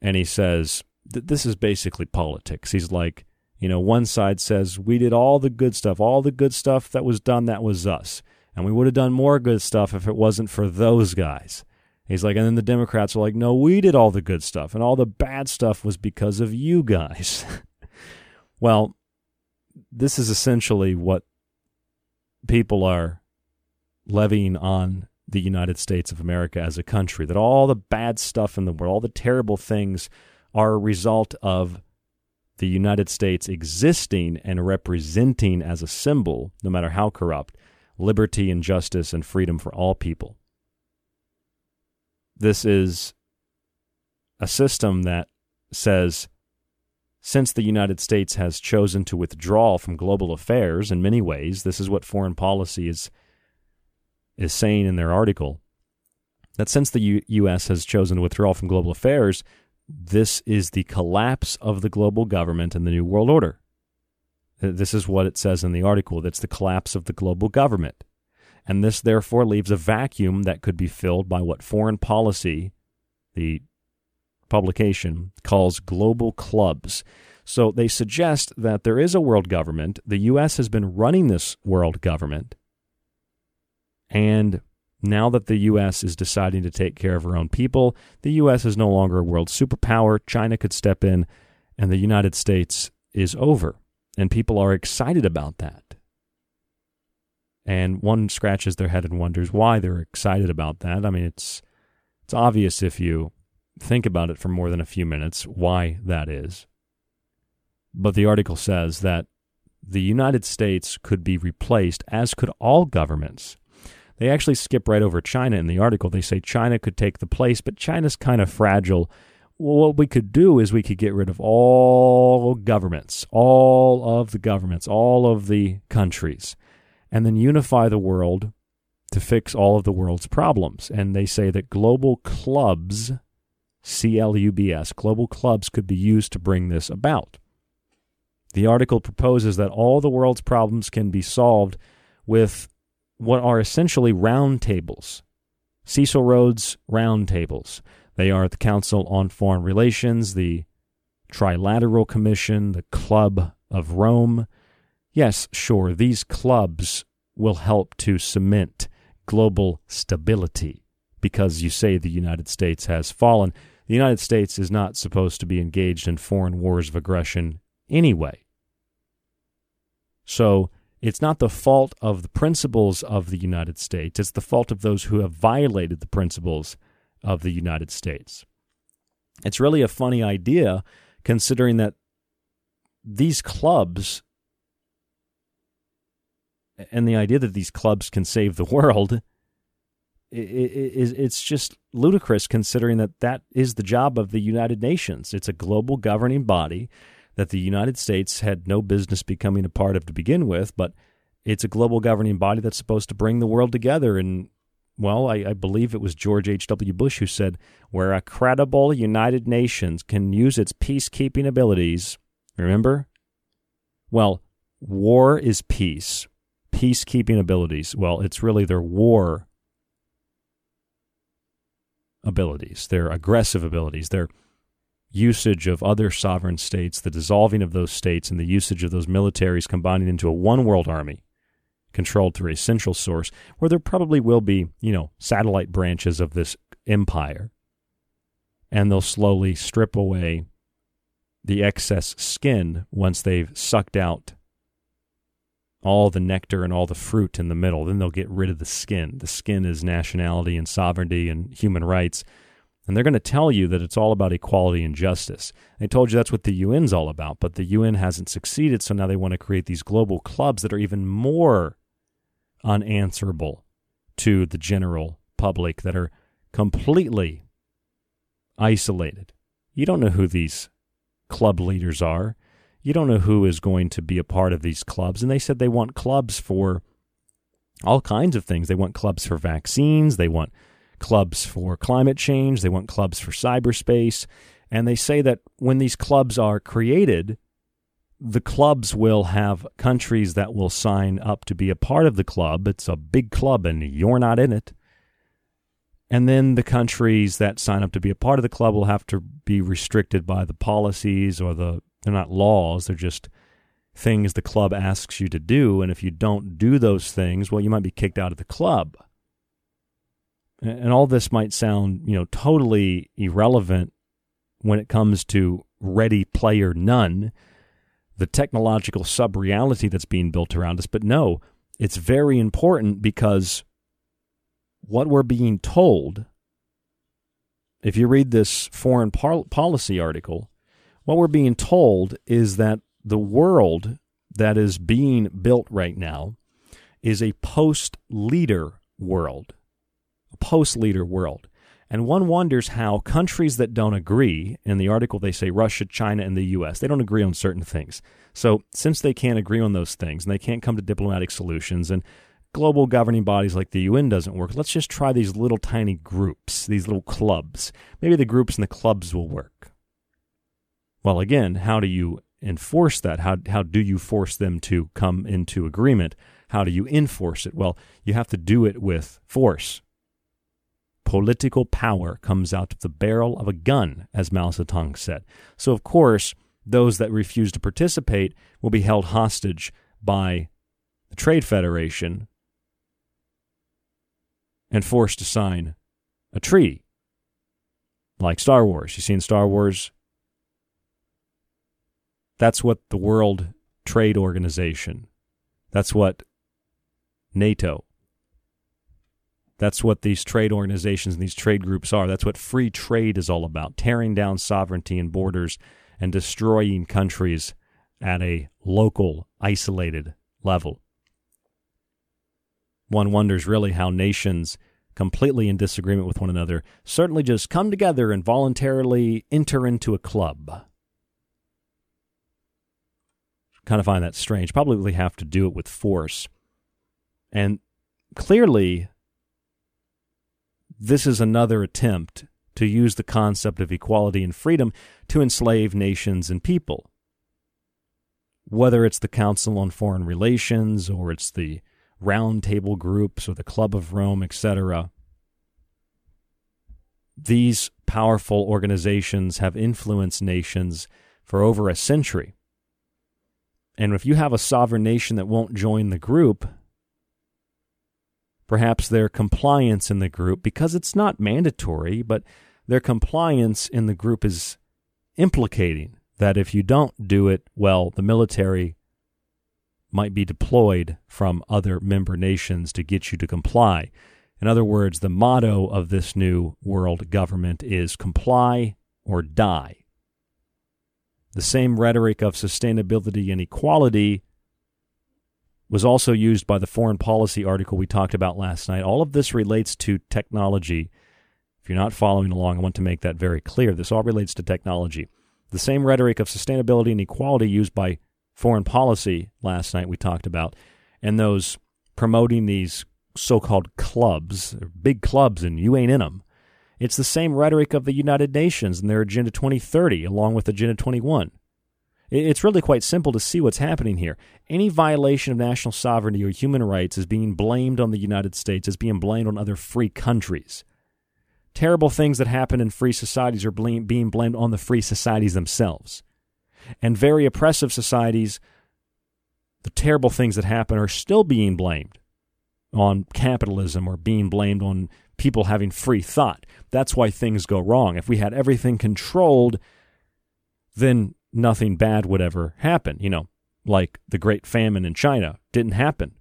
And he says, this is basically politics. He's like, one side says, we did all the good stuff. All the good stuff that was done, that was us. And we would have done more good stuff if it wasn't for those guys. He's like, and then the Democrats are like, no, we did all the good stuff. And all the bad stuff was because of you guys. Well, this is essentially what people are levying on the United States of America as a country, that all the bad stuff in the world, all the terrible things are a result of the United States existing and representing as a symbol, no matter how corrupt, liberty and justice and freedom for all people. This is a system that says, since the United States has chosen to withdraw from global affairs in many ways, this is what Foreign Policy is saying in their article, that since the U.S. has chosen to withdraw from global affairs, this is the collapse of the global government and the New World Order. This is what it says in the article, that's the collapse of the global government. And this, therefore, leaves a vacuum that could be filled by what Foreign Policy, the publication, calls global clubs. So they suggest that there is a world government. The U.S. has been running this world government. And now that the U.S. is deciding to take care of her own people, the U.S. is no longer a world superpower. China could step in, and the United States is over. And people are excited about that. And one scratches their head and wonders why they're excited about that. I mean, it's obvious if you think about it for more than a few minutes why that is. But the article says that the United States could be replaced, as could all governments. They actually skip right over China in the article. They say China could take the place, but China's kind of fragile. Well, what we could do is we could get rid of all governments, all of the governments, all of the countries, and then unify the world to fix all of the world's problems. And they say that global clubs, C-L-U-B-S, global clubs could be used to bring this about. The article proposes that all the world's problems can be solved with what are essentially round tables, Cecil Rhodes round tables. They are the Council on Foreign Relations, the Trilateral Commission, the Club of Rome. Yes, sure, these clubs will help to cement global stability because you say the United States has fallen. The United States is not supposed to be engaged in foreign wars of aggression anyway. So it's not the fault of the principles of the United States. It's the fault of those who have violated the principles of the United States. It's really a funny idea, considering that these clubs and the idea that these clubs can save the world, it's just ludicrous, considering that that is the job of the United Nations. It's a global governing body that the United States had no business becoming a part of to begin with, but it's a global governing body that's supposed to bring the world together. And, well, I believe it was George H.W. Bush who said, where a credible United Nations can use its peacekeeping abilities, remember? Well, war is peace. Peacekeeping abilities, well, it's really their war abilities, their aggressive abilities, their usage of other sovereign states, the dissolving of those states, and the usage of those militaries combining into a one-world army controlled through a central source, where there probably will be, satellite branches of this empire, and they'll slowly strip away the excess skin once they've sucked out all the nectar and all the fruit in the middle. Then they'll get rid of the skin. The skin is nationality and sovereignty and human rights. And they're going to tell you that it's all about equality and justice. They told you that's what the UN's all about, but the UN hasn't succeeded, so now they want to create these global clubs that are even more unanswerable to the general public, that are completely isolated. You don't know who these club leaders are. You don't know who is going to be a part of these clubs. And they said they want clubs for all kinds of things. They want clubs for vaccines. They want clubs for climate change. They want clubs for cyberspace. And they say that when these clubs are created, the clubs will have countries that will sign up to be a part of the club. It's a big club and you're not in it. And then the countries that sign up to be a part of the club will have to be restricted by the policies, or they're not laws, they're just things the club asks you to do. And if you don't do those things, well, you might be kicked out of the club. And all this might sound, totally irrelevant when it comes to Ready Player None, the technological sub-reality that's being built around us. But no, it's very important, because what we're being told, if you read this foreign policy article, what we're being told is that the world that is being built right now is a post-leader world, And one wonders how countries that don't agree, in the article they say Russia, China, and the U.S., they don't agree on certain things. So since they can't agree on those things and they can't come to diplomatic solutions, and global governing bodies like the UN doesn't work, let's just try these little tiny groups, these little clubs. Maybe the groups and the clubs will work. Well, again, how do you enforce that? How do you force them to come into agreement? How do you enforce it? Well, you have to do it with force. Political power comes out of the barrel of a gun, as Mao Zedong said. So, of course, those that refuse to participate will be held hostage by the Trade Federation and forced to sign a treaty. Like Star Wars. You seen Star Wars? That's what the World Trade Organization, that's what NATO, that's what these trade organizations and these trade groups are. That's what free trade is all about, tearing down sovereignty and borders and destroying countries at a local, isolated level. One wonders really how nations completely in disagreement with one another certainly just come together and voluntarily enter into a club. Kind of find that strange. Probably have to do it with force. And clearly, this is another attempt to use the concept of equality and freedom to enslave nations and people. Whether it's the Council on Foreign Relations, or it's the Round Table groups, or the Club of Rome, etc., these powerful organizations have influenced nations for over a century. And if you have a sovereign nation that won't join the group, perhaps their compliance in the group, because it's not mandatory, but their compliance in the group is implicating that if you don't do it, well, the military might be deployed from other member nations to get you to comply. In other words, the motto of this new world government is comply or die. The same rhetoric of sustainability and equality was also used by the foreign policy article we talked about last night. All of this relates to technology. If you're not following along, I want to make that very clear. This all relates to technology. The same rhetoric of sustainability and equality used by foreign policy last night we talked about, and those promoting these so-called clubs, big clubs, and you ain't in them. It's the same rhetoric of the United Nations and their Agenda 2030, along with Agenda 21. It's really quite simple to see what's happening here. Any violation of national sovereignty or human rights is being blamed on the United States, is being blamed on other free countries. Terrible things that happen in free societies are being blamed on the free societies themselves. And very oppressive societies, the terrible things that happen are still being blamed on capitalism or being blamed on people having free thought. That's why things go wrong. If we had everything controlled, then nothing bad would ever happen. You know, like the Great Famine in China didn't happen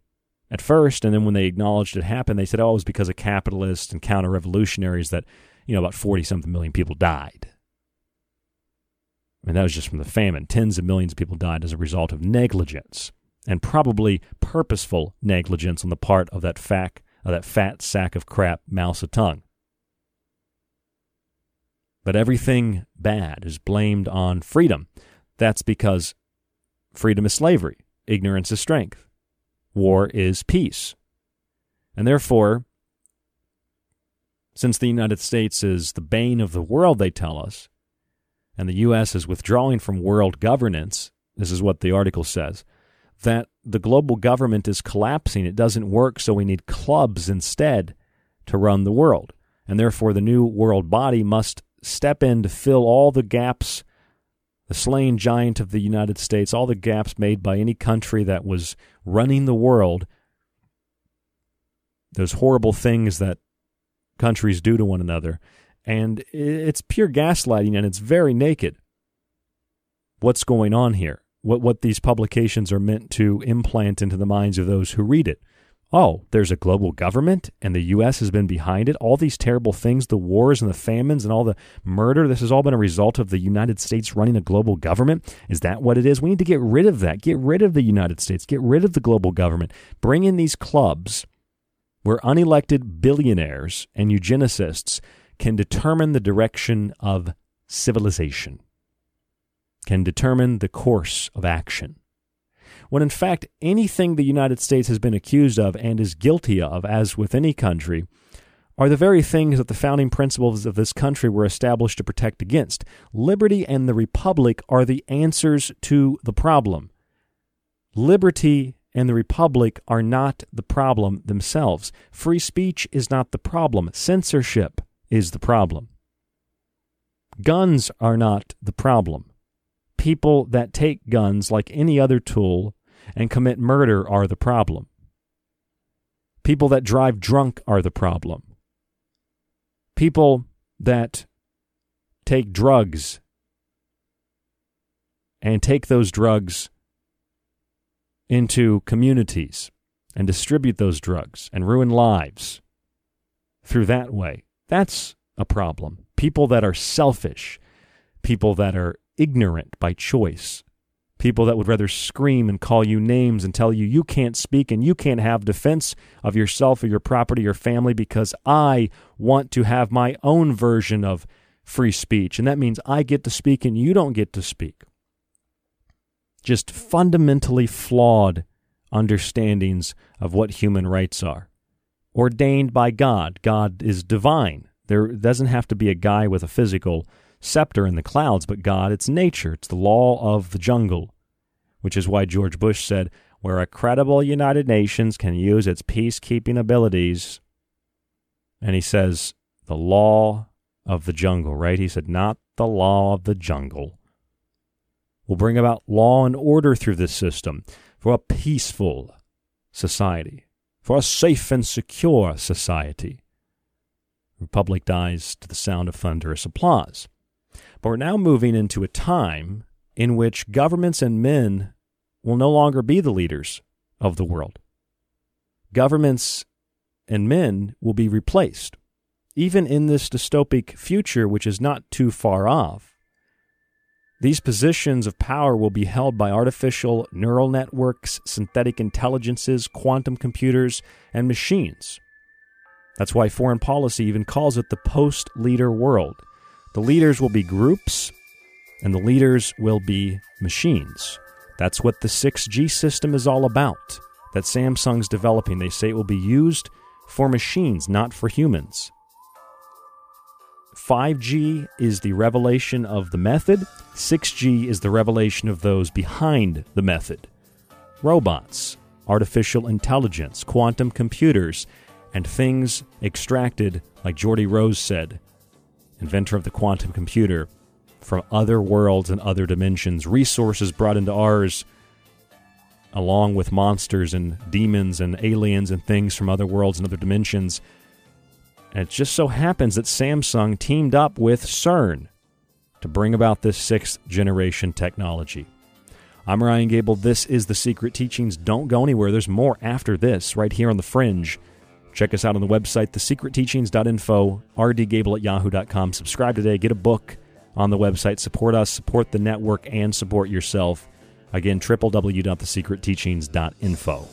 at first, and then when they acknowledged it happened, they said, oh, it was because of capitalists and counter-revolutionaries that, you know, about 40-something million people died. I mean, that was just from the famine. Tens of millions of people died as a result of negligence, and probably purposeful negligence on the part of that fat sack of crap, Mao Zedong. But everything bad is blamed on freedom. That's because freedom is slavery. Ignorance is strength. War is peace. And therefore, since the United States is the bane of the world, they tell us, and the U.S. is withdrawing from world governance, this is what the article says, that the global government is collapsing. It doesn't work, so we need clubs instead to run the world. And therefore, the new world body must step in to fill all the gaps, the slain giant of the United States, all the gaps made by any country that was running the world, those horrible things that countries do to one another. And it's pure gaslighting, and it's very naked. What's going on here? What these publications are meant to implant into the minds of those who read it. Oh, there's a global government, and the U.S. has been behind it. All these terrible things, the wars and the famines and all the murder, this has all been a result of the United States running a global government. Is that what it is? We need to get rid of that. Get rid of the United States. Get rid of the global government. Bring in these clubs where unelected billionaires and eugenicists can determine the direction of civilization, can determine the course of action. When in fact, anything the United States has been accused of and is guilty of, as with any country, are the very things that the founding principles of this country were established to protect against. Liberty and the Republic are the answers to the problem. Liberty and the Republic are not the problem themselves. Free speech is not the problem. Censorship is the problem. Guns are not the problem. People that take guns like any other tool and commit murder are the problem. People that drive drunk are the problem. People that take drugs and take those drugs into communities and distribute those drugs and ruin lives through that way, that's a problem. People that are selfish, people that are ignorant by choice, people that would rather scream and call you names and tell you you can't speak and you can't have defense of yourself or your property or family because I want to have my own version of free speech. And that means I get to speak and you don't get to speak. Just fundamentally flawed understandings of what human rights are. Ordained by God. God is divine. There doesn't have to be a guy with a physical scepter in the clouds, but God, it's nature. It's the law of the jungle, which is why George Bush said, where a credible United Nations can use its peacekeeping abilities, and he says, the law of the jungle, right? He said, not the law of the jungle. We'll bring about law and order through this system for a peaceful society, for a safe and secure society. The Republic dies to the sound of thunderous applause. But we're now moving into a time in which governments and men will no longer be the leaders of the world. Governments and men will be replaced. Even in this dystopic future, which is not too far off, these positions of power will be held by artificial neural networks, synthetic intelligences, quantum computers, and machines. That's why foreign policy even calls it the post-leader world. The leaders will be groups, and the leaders will be machines. That's what the 6G system is all about, that Samsung's developing. They say it will be used for machines, not for humans. 5G is the revelation of the method. 6G is the revelation of those behind the method. Robots, artificial intelligence, quantum computers, and things extracted, like Geordie Rose said, inventor of the quantum computer, from other worlds and other dimensions, resources brought into ours, along with monsters and demons and aliens and things from other worlds and other dimensions. And it just so happens that Samsung teamed up with CERN to bring about this sixth-generation technology. I'm Ryan Gable. This is The Secret Teachings. Don't go anywhere. There's more after this right here on The Fringe. Check us out on the website, thesecretteachings.info, rdgable@yahoo.com. Subscribe today. Get a book on the website. Support us, support the network, and support yourself. Again, www.thesecretteachings.info.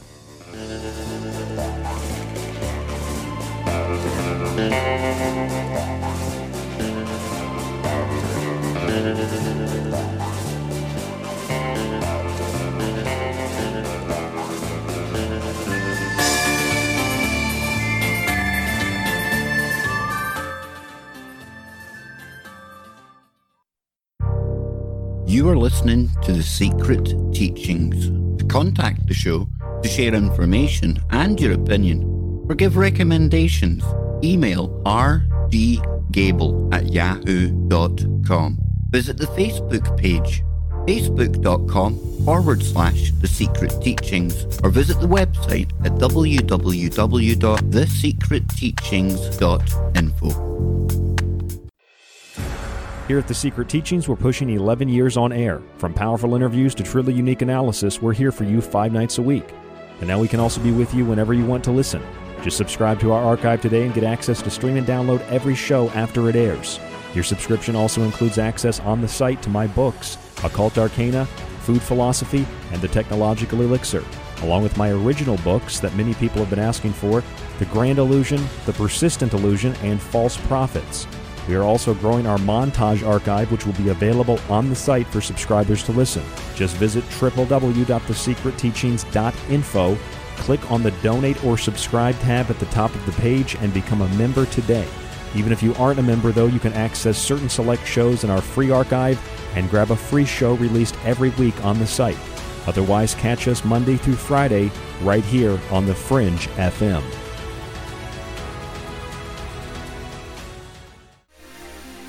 You are listening to The Secret Teachings. To contact the show, to share information and your opinion, or give recommendations, email rdgable@yahoo.com. Visit the Facebook page, facebook.com/The Secret Teachings, or visit the website at www.thesecretteachings.info. Here at The Secret Teachings, we're pushing 11 years on air. From powerful interviews to truly unique analysis, we're here for you 5 nights a week. And now we can also be with you whenever you want to listen. Just subscribe to our archive today and get access to stream and download every show after it airs. Your subscription also includes access on the site to my books, Occult Arcana, Food Philosophy, and The Technological Elixir, along with my original books that many people have been asking for, The Grand Illusion, The Persistent Illusion, and False Prophets. We are also growing our montage archive, which will be available on the site for subscribers to listen. Just visit www.thesecretteachings.info, click on the Donate or Subscribe tab at the top of the page, and become a member today. Even if you aren't a member, though, you can access certain select shows in our free archive and grab a free show released every week on the site. Otherwise, catch us Monday through Friday right here on The Fringe FM.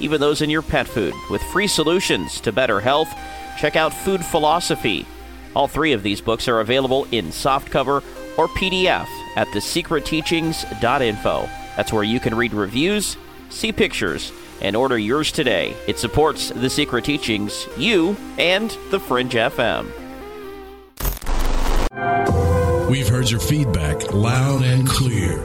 even those in your pet food, with free solutions to better health, check out Food Philosophy. All three of these books are available in softcover or PDF at thesecretteachings.info. That's where you can read reviews, see pictures, and order yours today. It supports The Secret Teachings, you, and The Fringe FM. We've heard your feedback loud and clear.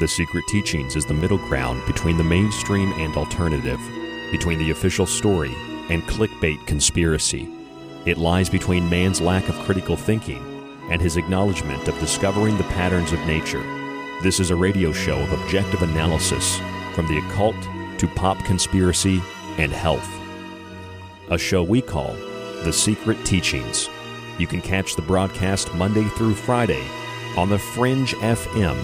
The Secret Teachings is the middle ground between the mainstream and alternative, between the official story and clickbait conspiracy. It lies between man's lack of critical thinking and his acknowledgement of discovering the patterns of nature. This is a radio show of objective analysis, from the occult to pop conspiracy and health. A show we call The Secret Teachings. You can catch the broadcast Monday through Friday on the Fringe FM,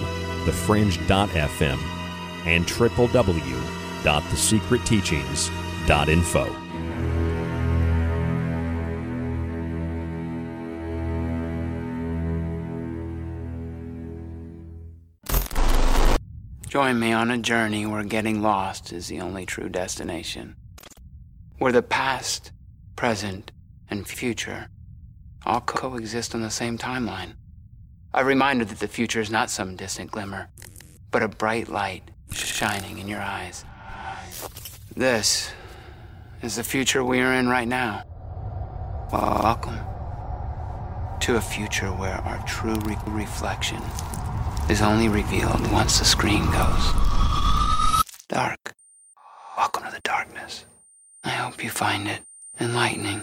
thefringe.fm, and www.thesecretteachings.info. Join me on a journey where getting lost is the only true destination. Where the past, present, and future all coexist on the same timeline. I'm reminded that the future is not some distant glimmer, but a bright light shining in your eyes. This is the future we are in right now. Welcome to a future where our true reflection is only revealed once the screen goes dark. Welcome to the darkness. I hope you find it enlightening.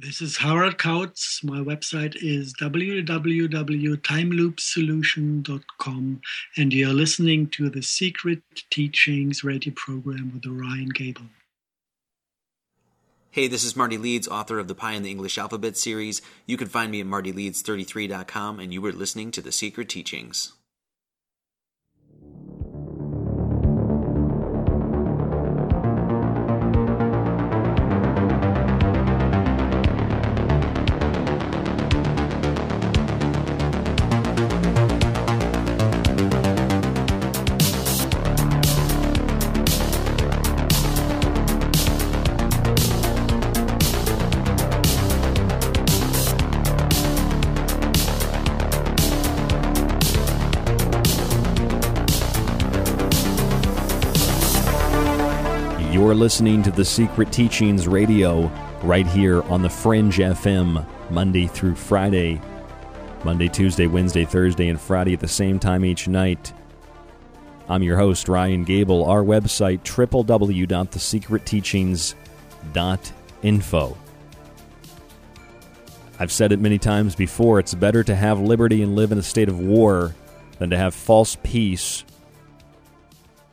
This is Howard Kautz. My website is www.timeloopsolution.com, and you're listening to the Secret Teachings radio program with Ryan Gable. Hey, this is Marty Leeds, author of the Pi in the English Alphabet series. You can find me at martyleeds33.com, and you were listening to The Secret Teachings. You're listening to The Secret Teachings Radio right here on the Fringe FM, Monday through Friday. Monday, Tuesday, Wednesday, Thursday, and Friday at the same time each night. I'm your host, Ryan Gable. Our website, www.thesecretteachings.info. I've said it many times before, it's better to have liberty and live in a state of war than to have false peace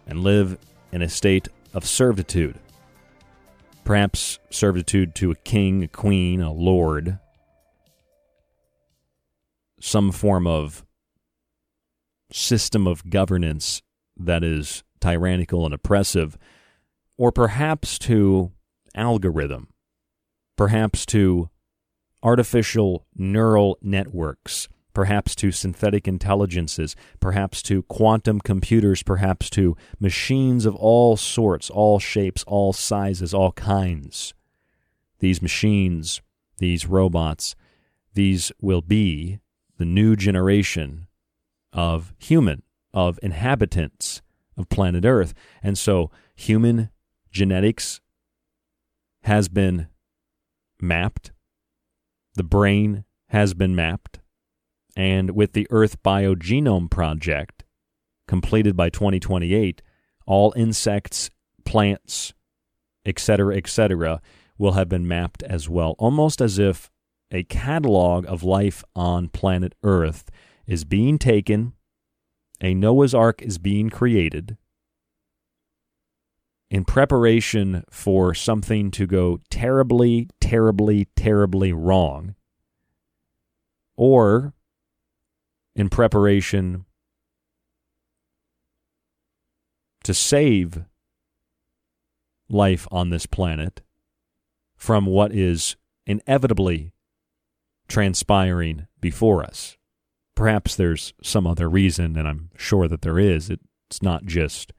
and live in a state of servitude. Perhaps servitude to a king, a queen, a lord. Some form of system of governance that is tyrannical and oppressive. Or perhaps to algorithm. Perhaps to artificial neural networks. Perhaps to synthetic intelligences, perhaps to quantum computers, perhaps to machines of all sorts, all shapes, all sizes, all kinds. These machines, these robots, these will be the new generation of human, of inhabitants of planet Earth. And so human genetics has been mapped. The brain has been mapped. And with the Earth BioGenome Project, completed by 2028, all insects, plants, etc., will have been mapped as well. Almost as if a catalog of life on planet Earth is being taken, a Noah's Ark is being created, in preparation for something to go terribly, terribly, terribly wrong, or in preparation to save life on this planet from what is inevitably transpiring before us. Perhaps there's some other reason, and I'm sure that there is. It's not just,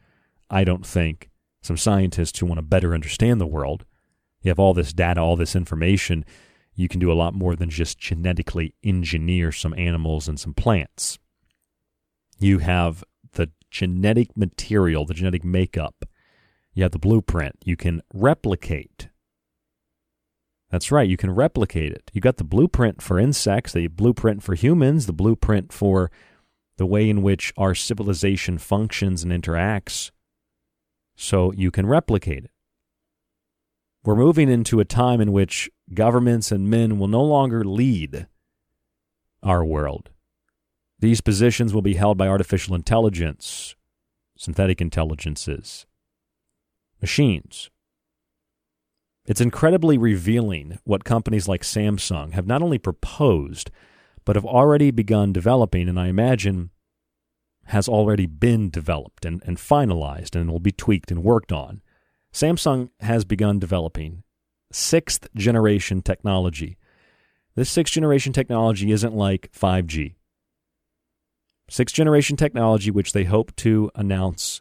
I don't think, some scientists who want to better understand the world. You have all this data, all this information. You can do a lot more than just genetically engineer some animals and some plants. You have the genetic material, the genetic makeup. You have the blueprint. You can replicate. That's right, you can replicate it. You got the blueprint for insects, the blueprint for humans, the blueprint for the way in which our civilization functions and interacts. So you can replicate it. We're moving into a time in which governments and men will no longer lead our world. These positions will be held by artificial intelligence, synthetic intelligences, machines. It's incredibly revealing what companies like Samsung have not only proposed, but have already begun developing, and I imagine has already been developed and finalized and will be tweaked and worked on. Samsung has begun developing 6th-generation technology. This 6th-generation technology isn't like 5G. 6th-generation technology, which they hope to announce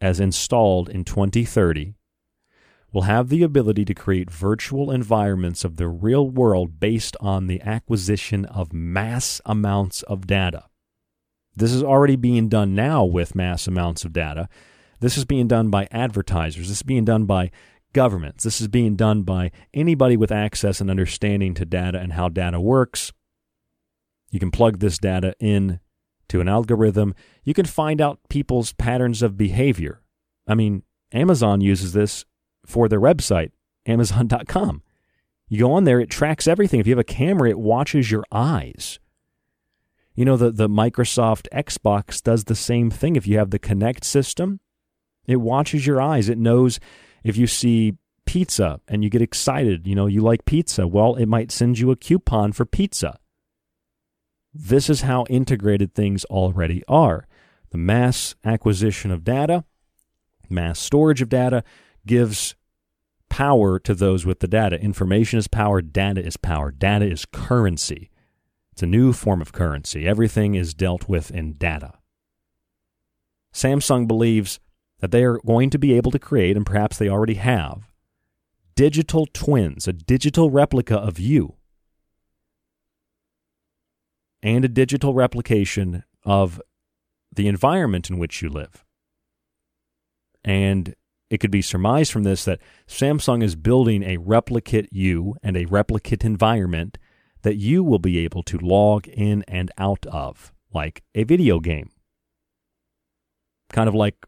as installed in 2030, will have the ability to create virtual environments of the real world based on the acquisition of mass amounts of data. This is already being done now with mass amounts of data. This is being done by advertisers. This is being done by governments. This is being done by anybody with access and understanding to data and how data works. You can plug this data in to an algorithm. You can find out people's patterns of behavior. I mean, Amazon uses this for their website, Amazon.com. You go on there, it tracks everything. If you have a camera, it watches your eyes. You know, the Microsoft Xbox does the same thing. If you have the Kinect system, it watches your eyes. It knows if you see pizza and you get excited, you know, you like pizza, well, it might send you a coupon for pizza. This is how integrated things already are. The mass acquisition of data, mass storage of data, gives power to those with the data. Information is power. Data is power. Data is currency. It's a new form of currency. Everything is dealt with in data. Samsung believes that they are going to be able to create, and perhaps they already have, digital twins, a digital replica of you, and a digital replication of the environment in which you live. And it could be surmised from this that Samsung is building a replicate you and a replicate environment that you will be able to log in and out of, like a video game. Kind of like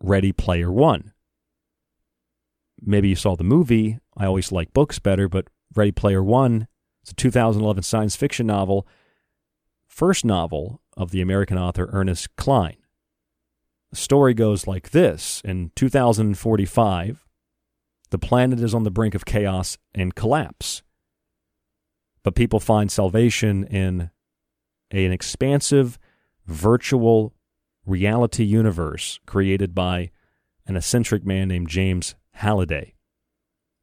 Ready Player One. Maybe you saw the movie. I always like books better, but Ready Player One, it's a 2011 science fiction novel, first novel of the American author Ernest Cline. The story goes like this. In 2045, the planet is on the brink of chaos and collapse. But people find salvation in an expansive virtual reality universe created by an eccentric man named James Halliday.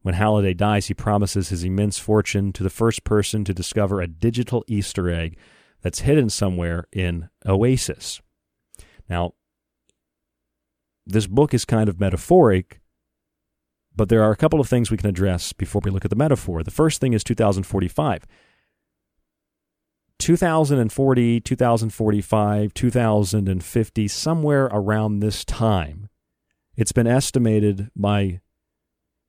When Halliday dies, he promises his immense fortune to the first person to discover a digital Easter egg that's hidden somewhere in Oasis. Now, this book is kind of metaphoric, but there are a couple of things we can address before we look at the metaphor. The first thing is 2045. 2040, 2045, 2050, somewhere around this time, it's been estimated by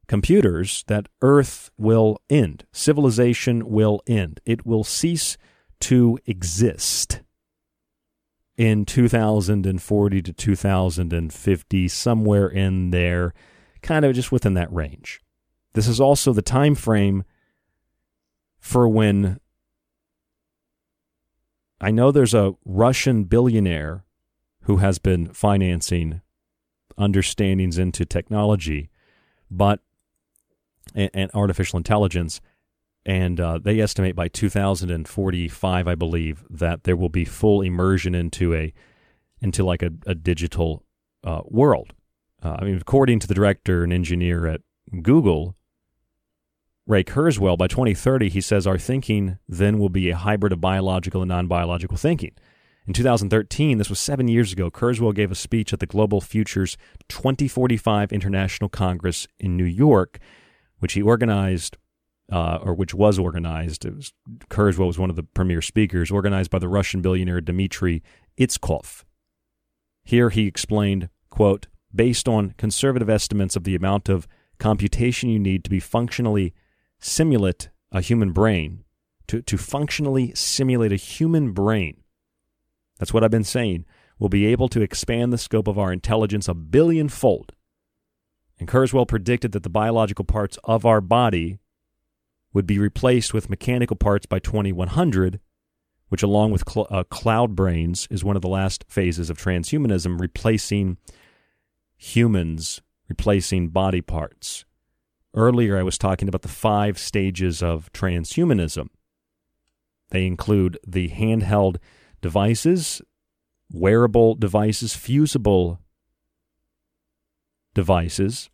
computers that Earth will end. Civilization will end. It will cease to exist in 2040 to 2050, somewhere in there, kind of just within that range. This is also the time frame for when, I know there's a Russian billionaire who has been financing understandings into technology, but and artificial intelligence, and they estimate by 2045, I believe, that there will be full immersion into a digital world. I mean, according to the director and engineer at Google, Ray Kurzweil, by 2030, he says our thinking then will be a hybrid of biological and non-biological thinking. In 2013, this was 7 years ago, Kurzweil gave a speech at the Global Futures 2045 International Congress in New York, which he organized. Kurzweil was one of the premier speakers, organized by the Russian billionaire Dmitry Itskov. Here he explained, quote, based on conservative estimates of the amount of computation you need to be functionally simulate a human brain, to functionally simulate a human brain, that's what I've been saying, we'll be able to expand the scope of our intelligence 1 billion-fold. And Kurzweil predicted that the biological parts of our body would be replaced with mechanical parts by 2100, which along with cloud brains is one of the last phases of transhumanism, replacing humans, replacing body parts. Earlier, I was talking about the 5 stages of transhumanism. They include the handheld devices, wearable devices, fusible devices.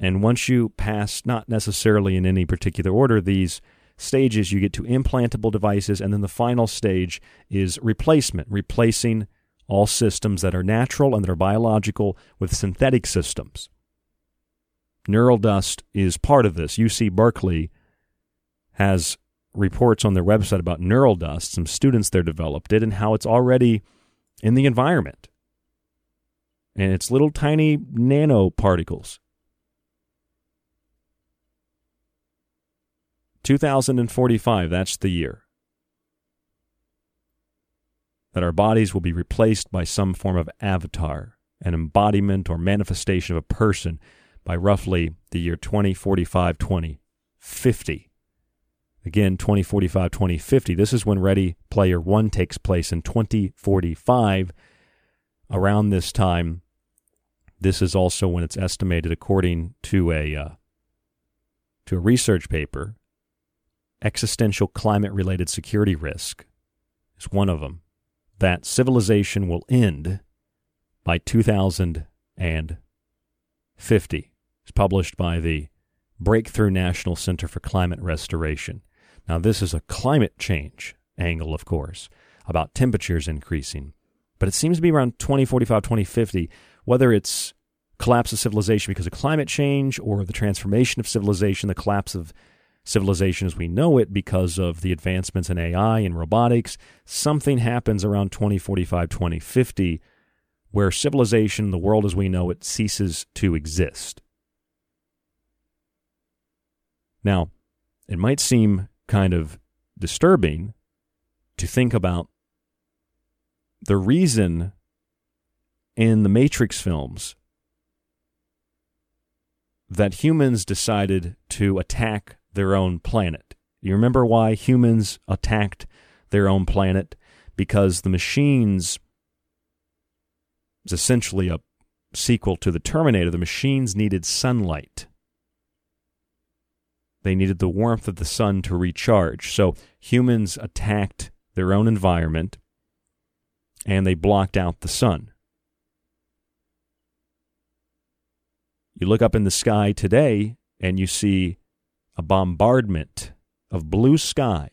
And once you pass, not necessarily in any particular order, these stages, you get to implantable devices, and then the final stage is replacement, replacing all systems that are natural and that are biological with synthetic systems. Neural dust is part of this. UC Berkeley has reports on their website about neural dust, some students there developed it, and how it's already in the environment. And it's little tiny nanoparticles. 2045, that's the year that our bodies will be replaced by some form of avatar, an embodiment or manifestation of a person by roughly the year 2045, 2050. Again, 2045, 2050. This is when Ready Player One takes place in 2045. Around this time, this is also when it's estimated, according to a research paper, existential climate-related security risk is one of them, that civilization will end by 2050. It's published by the Breakthrough National Center for Climate Restoration. Now, this is a climate change angle, of course, about temperatures increasing. But it seems to be around 2045, 2050, whether it's collapse of civilization because of climate change or the transformation of civilization, the collapse of civilization as we know it because of the advancements in AI and robotics, something happens around 2045, 2050 where civilization, the world as we know it, ceases to exist. Now, it might seem kind of disturbing to think about the reason in the Matrix films that humans decided to attack their own planet. You remember why humans attacked their own planet? Because the machines, it's essentially a sequel to The Terminator, the machines needed sunlight. They needed the warmth of the sun to recharge. So humans attacked their own environment and they blocked out the sun. You look up in the sky today and you see a bombardment of blue sky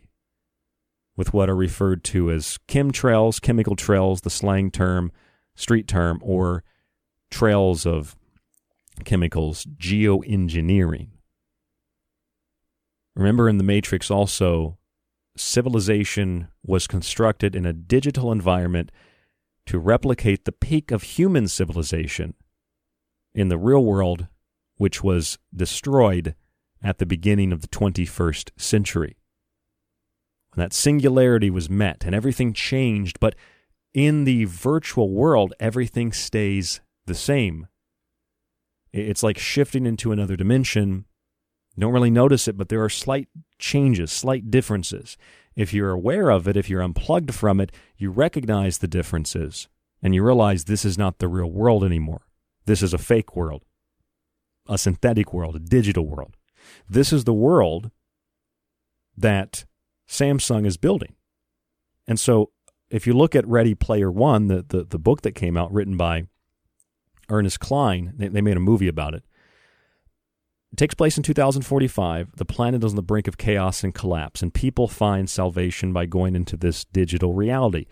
with what are referred to as chemtrails, chemical trails, the slang term, street term, or trails of chemicals, geoengineering. Remember in The Matrix also, civilization was constructed in a digital environment to replicate the peak of human civilization in the real world, which was destroyed at the beginning of the 21st century. When that singularity was met and everything changed, but in the virtual world, everything stays the same. It's like shifting into another dimension. You don't really notice it, but there are slight changes, slight differences. If you're aware of it, if you're unplugged from it, you recognize the differences and you realize this is not the real world anymore. This is a fake world, a synthetic world, a digital world. This is the world that Samsung is building. And so if you look at Ready Player One, the book that came out written by Ernest Cline, they made a movie about it. It takes place in 2045. The planet is on the brink of chaos and collapse, and people find salvation by going into this digital reality.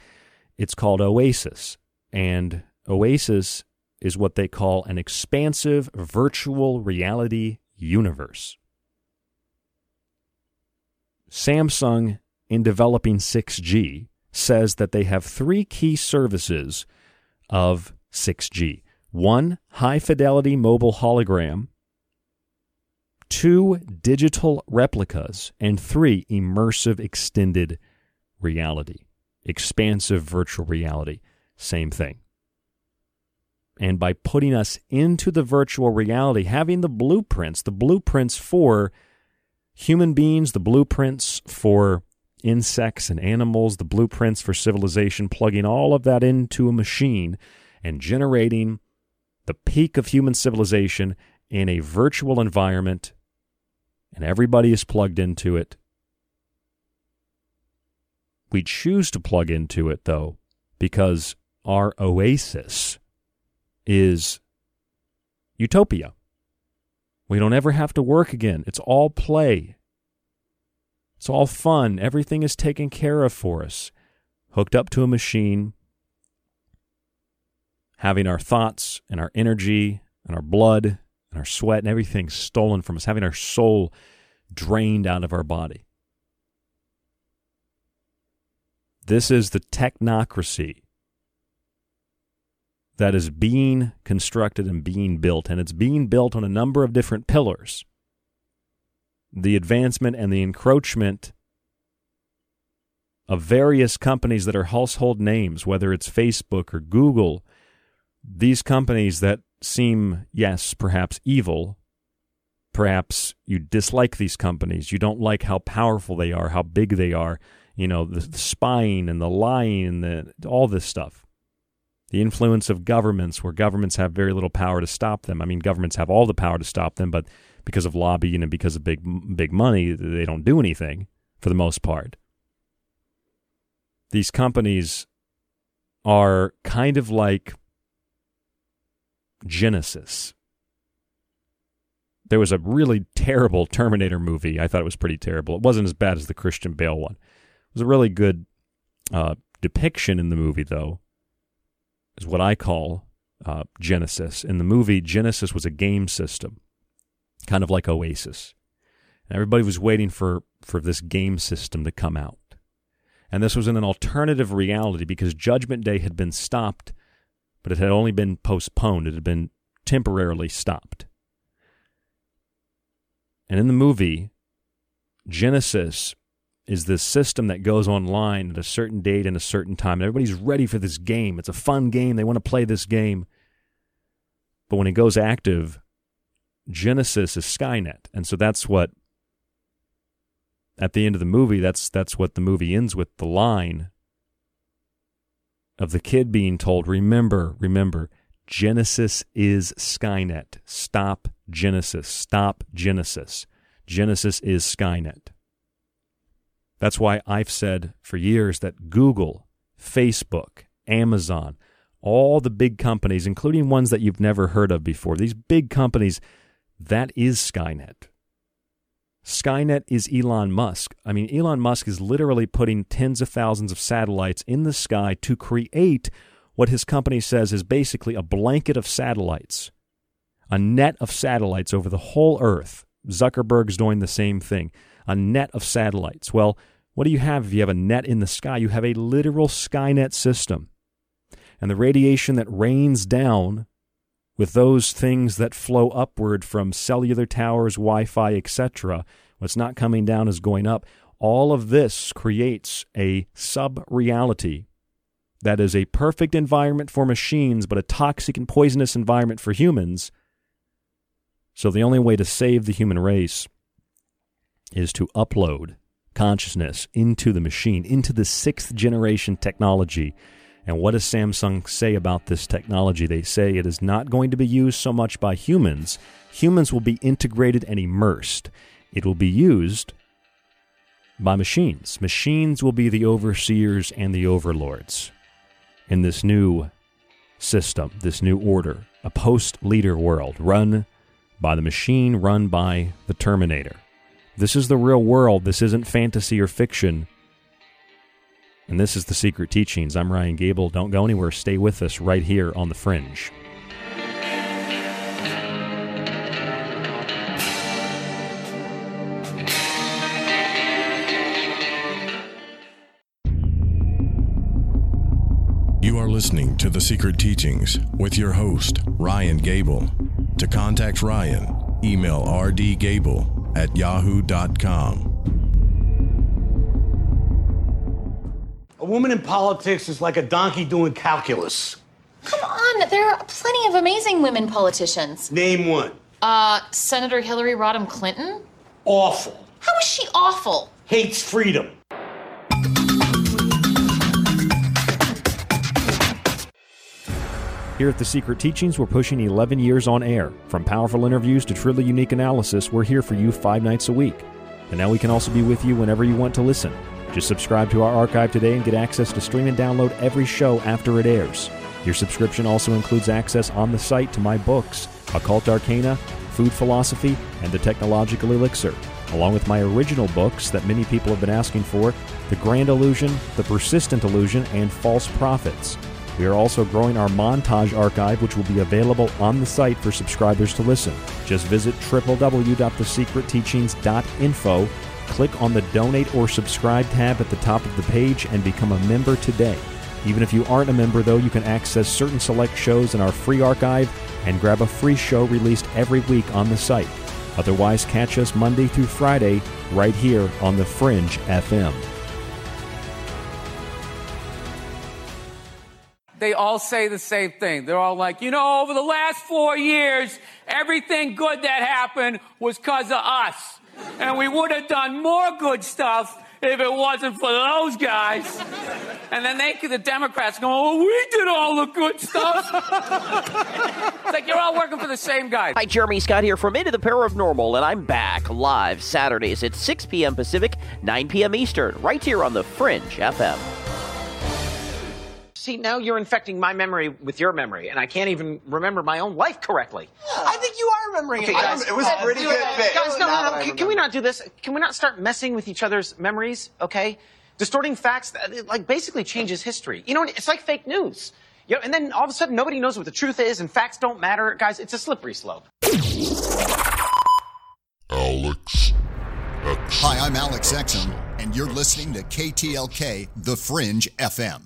It's called Oasis, and Oasis is what they call an expansive virtual reality universe. Samsung, in developing 6G, says that they have 3 key services of 6G. 1, high-fidelity mobile hologram. 2, digital replicas. And 3, immersive extended reality. Expansive virtual reality. Same thing. And by putting us into the virtual reality, having the blueprints for human beings, the blueprints for insects and animals, the blueprints for civilization, plugging all of that into a machine and generating the peak of human civilization in a virtual environment, and everybody is plugged into it. We choose to plug into it, though, because our oasis is utopia. We don't ever have to work again. It's all play. It's all fun. Everything is taken care of for us. Hooked up to a machine, having our thoughts and our energy and our blood and our sweat and everything stolen from us, having our soul drained out of our body. This is the technocracy that is being constructed and being built, and it's being built on a number of different pillars. The advancement and the encroachment of various companies that are household names, whether it's Facebook or Google, these companies that seem, yes, perhaps evil. Perhaps you dislike these companies. You don't like how powerful they are, how big they are, you know, the spying and the lying and all this stuff. The influence of governments, where governments have very little power to stop them. I mean, governments have all the power to stop them, but because of lobbying and because of big money, they don't do anything for the most part. These companies are kind of like Genesis. There was a really terrible Terminator movie. I thought it was pretty terrible. It wasn't as bad as the Christian Bale one. It was a really good depiction in the movie, though, is what I call Genesis. In the movie, Genesis was a game system, kind of like Oasis. And everybody was waiting for this game system to come out. And this was in an alternative reality because Judgment Day had been stopped, but it had only been postponed. It had been temporarily stopped. And in the movie, Genesis is this system that goes online at a certain date and a certain time. And everybody's ready for this game. It's a fun game. They want to play this game. But when it goes active, Genesis is Skynet. And so that's what, at the end of the movie, that's what the movie ends with, the line of the kid being told, remember, Genesis is Skynet. Stop Genesis. Genesis is Skynet. That's why I've said for years that Google, Facebook, Amazon, all the big companies, including ones that you've never heard of before, these big companies, that is Skynet. Skynet is Elon Musk. I mean, Elon Musk is literally putting tens of thousands of satellites in the sky to create what his company says is basically a blanket of satellites, a net of satellites over the whole Earth. Zuckerberg's doing the same thing. A net of satellites. Well, what do you have if you have a net in the sky? You have a literal Skynet system. And the radiation that rains down with those things that flow upward from cellular towers, Wi-Fi, etc., what's not coming down is going up. All of this creates a sub-reality that is a perfect environment for machines, but a toxic and poisonous environment for humans. So the only way to save the human race is to upload consciousness into the machine, into the 6th generation technology. And what does Samsung say about this technology? They say it is not going to be used so much by humans. Humans will be integrated and immersed. It will be used by machines. Machines will be the overseers and the overlords in this new system, this new order, a post-leader world run by the machine, run by the Terminator. This is the real world. This isn't fantasy or fiction. And this is The Secret Teachings. I'm Ryan Gable. Don't go anywhere. Stay with us right here on The Fringe. You are listening to The Secret Teachings with your host, Ryan Gable. To contact Ryan, email rdgable@yahoo.com. A woman in politics is like a donkey doing calculus. Come on, there are plenty of amazing women politicians. Name one. Senator Hillary Rodham Clinton? Awful. How is she awful? Hates freedom. Here at The Secret Teachings, we're pushing 11 years on air. From powerful interviews to truly unique analysis, we're here for you 5 nights a week. And now we can also be with you whenever you want to listen. Just subscribe to our archive today and get access to stream and download every show after it airs. Your subscription also includes access on the site to my books, Occult Arcana, Food Philosophy, and The Technological Elixir, along with my original books that many people have been asking for, The Grand Illusion, The Persistent Illusion, and False Prophets. We are also growing our montage archive, which will be available on the site for subscribers to listen. Just visit www.thesecretteachings.info, click on the Donate or Subscribe tab at the top of the page, and become a member today. Even if you aren't a member, though, you can access certain select shows in our free archive and grab a free show released every week on the site. Otherwise, catch us Monday through Friday right here on the Fringe FM. They all say the same thing. They're all like, you know, over the last 4 years, everything good that happened was because of us. And we would have done more good stuff if it wasn't for those guys. And then the Democrats go, oh, we did all the good stuff. It's like you're all working for the same guy. Hi, Jeremy Scott here from Into the Paranormal, and I'm back live Saturdays at 6 p.m. Pacific, 9 p.m. Eastern, right here on the Fringe FM. See, now you're infecting my memory with your memory, and I can't even remember my own life correctly. Yeah. I think you are remembering it. Okay, it was a pretty good bit. Guys, no, can we not do this? Can we not start messing with each other's memories, okay? Distorting facts, it basically changes history. You know, it's like fake news. You know, and then all of a sudden, nobody knows what the truth is, and facts don't matter. Guys, it's a slippery slope. Alex Exum. Hi, I'm Alex Exum, and you're listening to KTLK, The Fringe FM.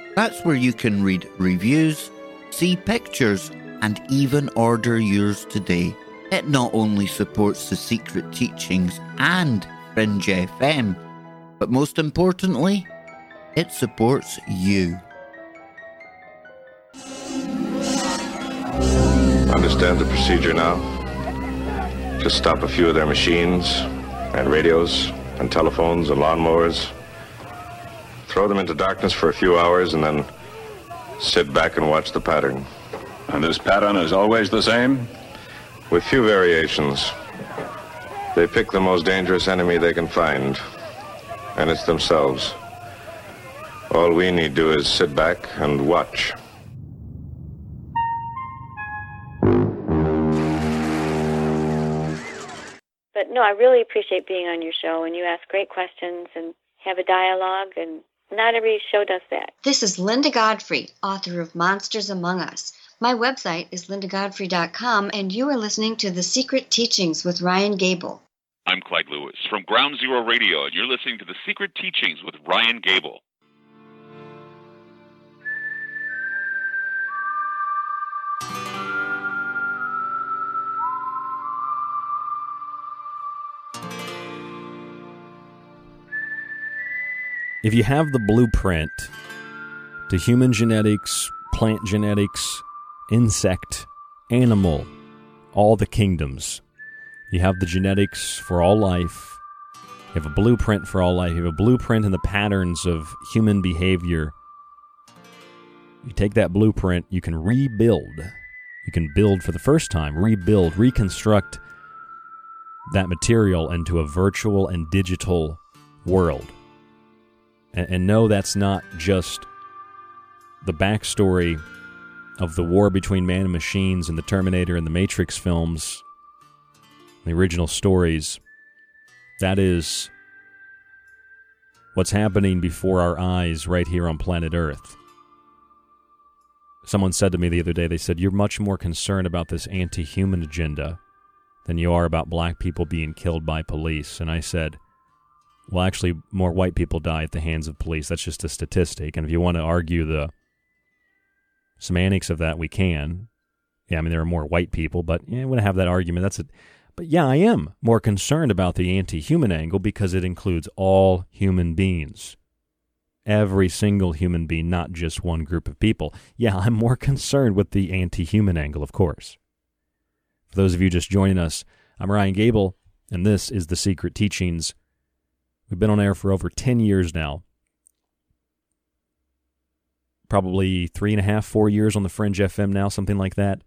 That's where you can read reviews, see pictures, and even order yours today. It not only supports The Secret Teachings and Fringe FM, but most importantly, it supports you. Understand the procedure now. Just stop a few of their machines and radios and telephones and lawnmowers. Throw them into darkness for a few hours and then sit back and watch the pattern. And this pattern is always the same? With few variations. They pick the most dangerous enemy they can find, and it's themselves. All we need to do is sit back and watch. But no, I really appreciate being on your show, and you ask great questions and have a dialogue, and not every show does that. This is Linda Godfrey, author of Monsters Among Us. My website is lindagodfrey.com, and you are listening to The Secret Teachings with Ryan Gable. I'm Clyde Lewis from Ground Zero Radio, and you're listening to The Secret Teachings with Ryan Gable. If you have the blueprint to human genetics, plant genetics, insect, animal, all the kingdoms, you have the genetics for all life, you have a blueprint for all life, you have a blueprint in the patterns of human behavior. You take that blueprint, you can rebuild. You can build for the first time, rebuild, reconstruct that material into a virtual and digital world. And no, that's not just the backstory of the war between man and machines in the Terminator and the Matrix films, the original stories, that is what's happening before our eyes right here on planet Earth. Someone said to me the other day, they said, you're much more concerned about this anti-human agenda than you are about black people being killed by police. And I said, well, actually, more white people die at the hands of police. That's just a statistic. And if you want to argue the semantics of that, we can. Yeah, I mean, there are more white people, but yeah, I wouldn't have that argument. That's it. But yeah, I am more concerned about the anti-human angle because it includes all human beings. Every single human being, not just one group of people. Yeah, I'm more concerned with the anti-human angle, of course. For those of you just joining us, I'm Ryan Gable, and this is The Secret Teachings. We've been on air for over 10 years now. Probably 3.5, 4 years on the Fringe FM now, something like that.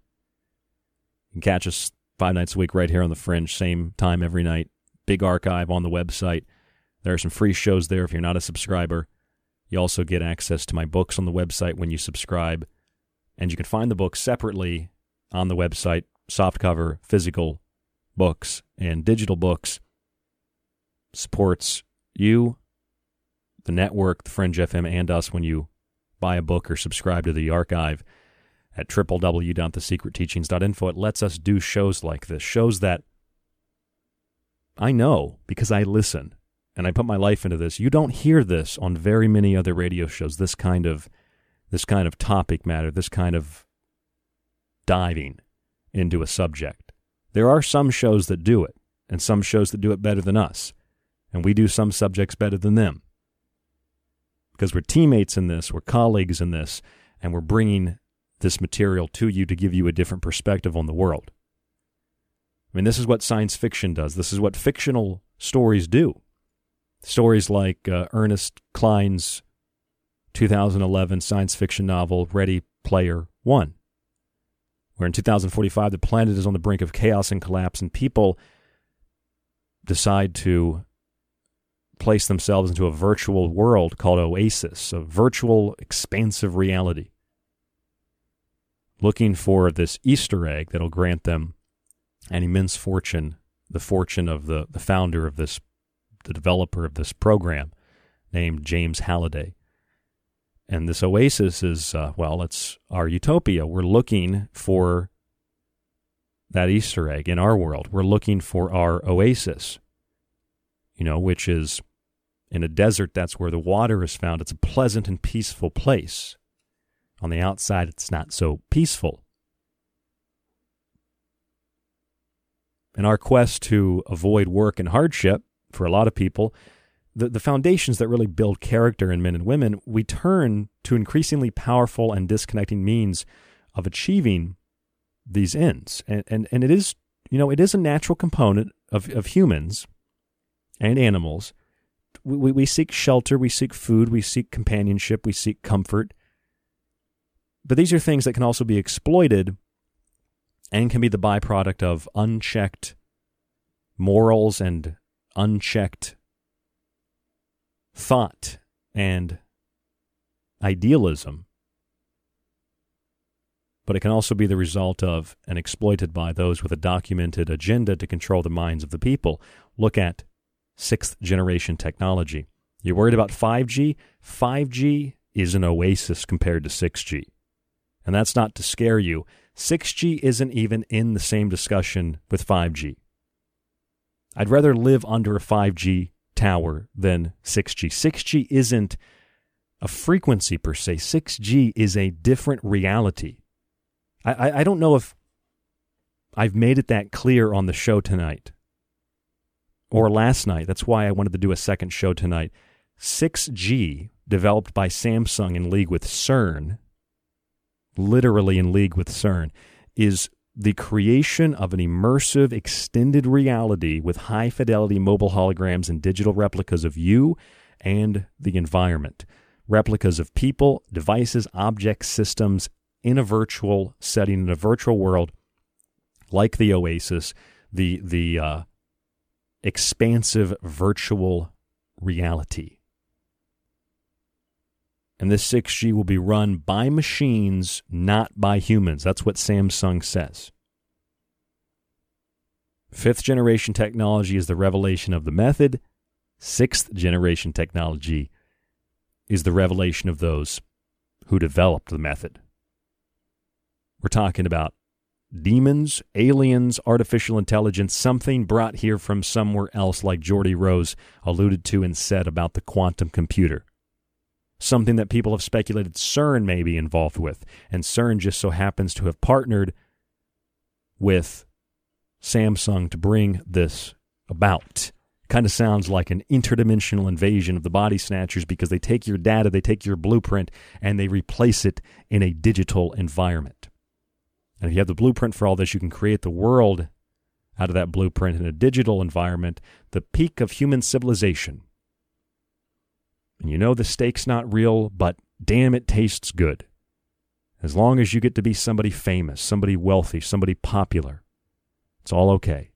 You can catch us 5 nights a week right here on the Fringe, same time every night. Big archive on the website. There are some free shows there if you're not a subscriber. You also get access to my books on the website when you subscribe. And you can find the books separately on the website, softcover, physical books, and digital books. Supports you, the network, the Fringe FM, and us when you buy a book or subscribe to the archive at www.thesecretteachings.info. It lets us do shows like this, shows that I know because I listen and I put my life into this. You don't hear this on very many other radio shows, this kind of topic matter, this kind of diving into a subject. There are some shows that do it and some shows that do it better than us. And we do some subjects better than them. Because we're teammates in this, we're colleagues in this, and we're bringing this material to you to give you a different perspective on the world. I mean, this is what science fiction does. This is what fictional stories do. Stories like Ernest Cline's 2011 science fiction novel, Ready Player One, where in 2045 the planet is on the brink of chaos and collapse, and people decide to place themselves into a virtual world called Oasis, a virtual, expansive reality, looking for this Easter egg that'll grant them an immense fortune, the fortune of the founder of this, the developer of this program, named James Halliday. And this Oasis is, well, it's our utopia. We're looking for that Easter egg in our world. We're looking for our Oasis, you know, which is in a desert. That's where the water is found. It's a pleasant and peaceful place. On the outside, it's not so peaceful. In our quest to avoid work and hardship, for a lot of people, the foundations that really build character in men and women, we turn to increasingly powerful and disconnecting means of achieving these ends. And it is, you know, it is a natural component of humans and animals. We seek shelter, we seek food, we seek companionship, we seek comfort. But these are things that can also be exploited and can be the byproduct of unchecked morals and unchecked thought and idealism. But it can also be the result of and exploited by those with a documented agenda to control the minds of the people. Look at 6th-generation technology. You're worried about 5G? 5G is an oasis compared to 6G. And that's not to scare you. 6G isn't even in the same discussion with 5G. I'd rather live under a 5G tower than 6G. 6G isn't a frequency per se. 6G is a different reality. I don't know if I've made it that clear on the show tonight. Or last night. That's why I wanted to do a second show tonight. 6G, developed by Samsung in league with CERN, literally in league with CERN, is the creation of an immersive, extended reality with high-fidelity mobile holograms and digital replicas of you and the environment. Replicas of people, devices, objects, systems in a virtual setting, in a virtual world, like the Oasis, the expansive virtual reality. And this 6G will be run by machines, not by humans. That's what Samsung says. Fifth generation technology is the revelation of the method. Sixth generation technology is the revelation of those who developed the method. We're talking about demons, aliens, artificial intelligence, something brought here from somewhere else, like Geordie Rose alluded to and said about the quantum computer. Something that people have speculated CERN may be involved with, and CERN just so happens to have partnered with Samsung to bring this about. Kind of sounds like an interdimensional invasion of the body snatchers, because they take your data, they take your blueprint, and they replace it in a digital environment. And if you have the blueprint for all this, you can create the world out of that blueprint in a digital environment, the peak of human civilization. And you know the steak's not real, but damn, it tastes good. As long as you get to be somebody famous, somebody wealthy, somebody popular, it's all okay.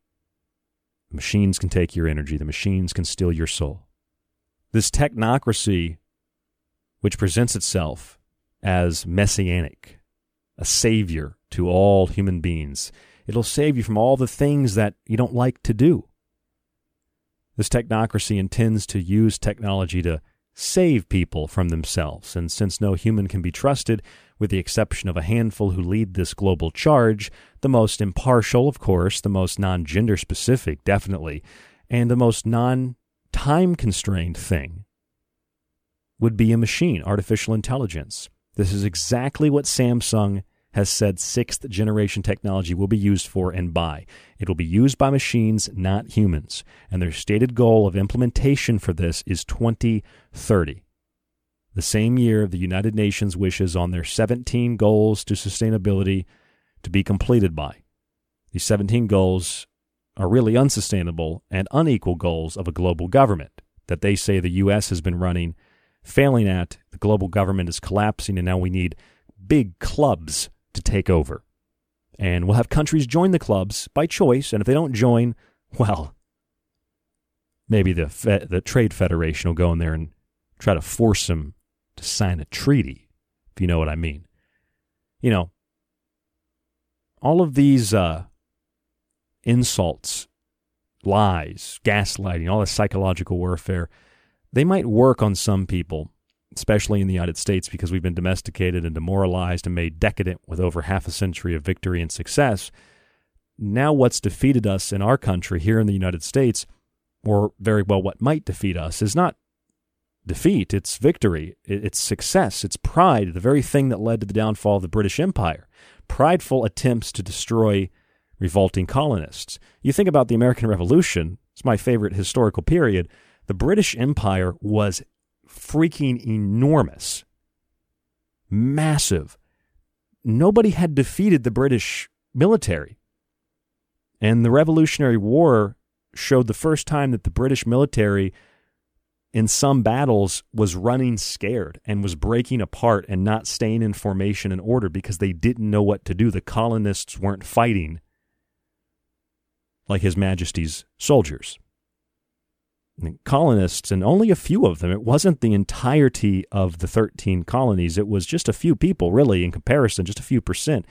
The machines can take your energy. The machines can steal your soul. This technocracy, which presents itself as messianic, a savior to all human beings, it'll save you from all the things that you don't like to do. This technocracy intends to use technology to save people from themselves, and since no human can be trusted, with the exception of a handful who lead this global charge, the most impartial, of course, the most non-gender specific, definitely, and the most non-time constrained thing would be a machine, artificial intelligence. This is exactly what Samsung has said sixth generation technology will be used for and by. It will be used by machines, not humans. And their stated goal of implementation for this is 2030, the same year the United Nations wishes on their 17 goals to sustainability to be completed by. These 17 goals are really unsustainable and unequal goals of a global government that they say the U.S. has been running, failing at. The global government is collapsing, and now we need big clubs to take over. And we'll have countries join the clubs by choice, and if they don't join, well, maybe the Trade Federation will go in there and try to force them to sign a treaty, if you know what I mean. You know, all of these insults, lies, gaslighting, all the psychological warfare, they might work on some people, especially in the United States, because we've been domesticated and demoralized and made decadent with over half a century of victory and success. Now what's defeated us in our country here in the United States, or very well what might defeat us, is not defeat, it's victory, it's success, it's pride, the very thing that led to the downfall of the British Empire. Prideful attempts to destroy revolting colonists. You think about the American Revolution, it's my favorite historical period, the British Empire was freaking enormous, massive. Nobody had defeated the British military. And the Revolutionary War showed the first time that the British military in some battles was running scared and was breaking apart and not staying in formation and order because they didn't know what to do. The colonists weren't fighting like His Majesty's soldiers. Colonists, and only a few of them, it wasn't the entirety of the 13 colonies, it was just a few people, really, in comparison, just a few percent,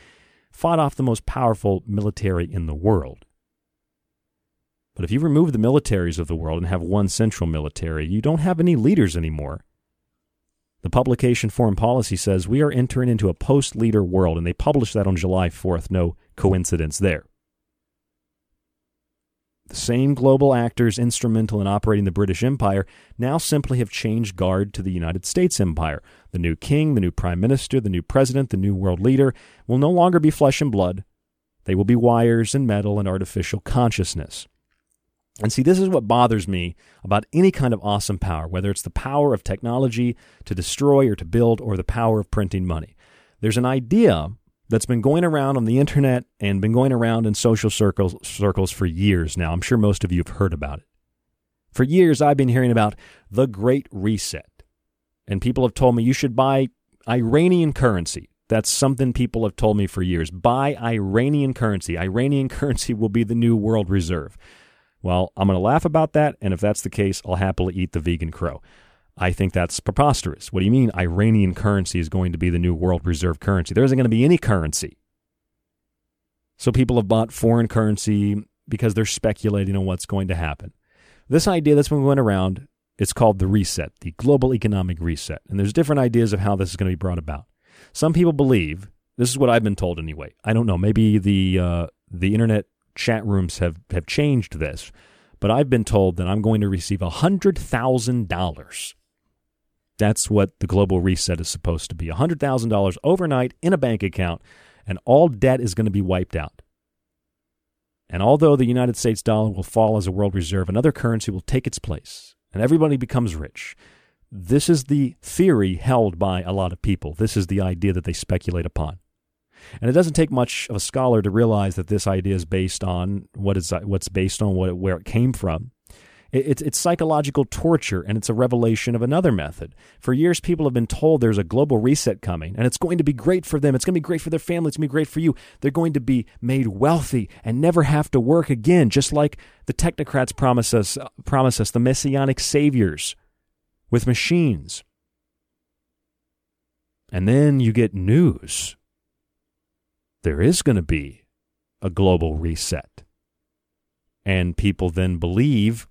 fought off the most powerful military in the world. But if you remove the militaries of the world and have one central military, you don't have any leaders anymore. The publication Foreign Policy says, we are entering into a post-leader world, and they published that on July 4th, no coincidence there. The same global actors instrumental in operating the British Empire now simply have changed guard to the United States Empire. The new king, the new prime minister, the new president, the new world leader will no longer be flesh and blood. They will be wires and metal and artificial consciousness. And see, this is what bothers me about any kind of awesome power, whether it's the power of technology to destroy or to build, or the power of printing money. There's an idea that's been going around on the internet and been going around in social circles for years now. I'm sure most of you have heard about it. For years, I've been hearing about the Great Reset. And people have told me you should buy Iranian currency. That's something people have told me for years. Buy Iranian currency. Iranian currency will be the new world reserve. Well, I'm going to laugh about that, and if that's the case, I'll happily eat the vegan crow. I think that's preposterous. What do you mean Iranian currency is going to be the new world reserve currency? There isn't going to be any currency. So people have bought foreign currency because they're speculating on what's going to happen. This idea that's been going around, it's called the reset, the global economic reset. And there's different ideas of how this is going to be brought about. Some people believe, this is what I've been told anyway, I don't know, maybe the internet chat rooms have changed this, but I've been told that I'm going to receive $100,000. That's what the global reset is supposed to be, $100,000 overnight in a bank account, and all debt is going to be wiped out. And although the United States dollar will fall as a world reserve, another currency will take its place, and everybody becomes rich. This is the theory held by a lot of people. This is the idea that they speculate upon. And it doesn't take much of a scholar to realize that this idea is based on where it came from. It's psychological torture, and it's a revelation of another method. For years, people have been told there's a global reset coming, and it's going to be great for them. It's going to be great for their family. It's going to be great for you. They're going to be made wealthy and never have to work again, just like the technocrats promise us the messianic saviors with machines. And then you get news. There is going to be a global reset. And people then believe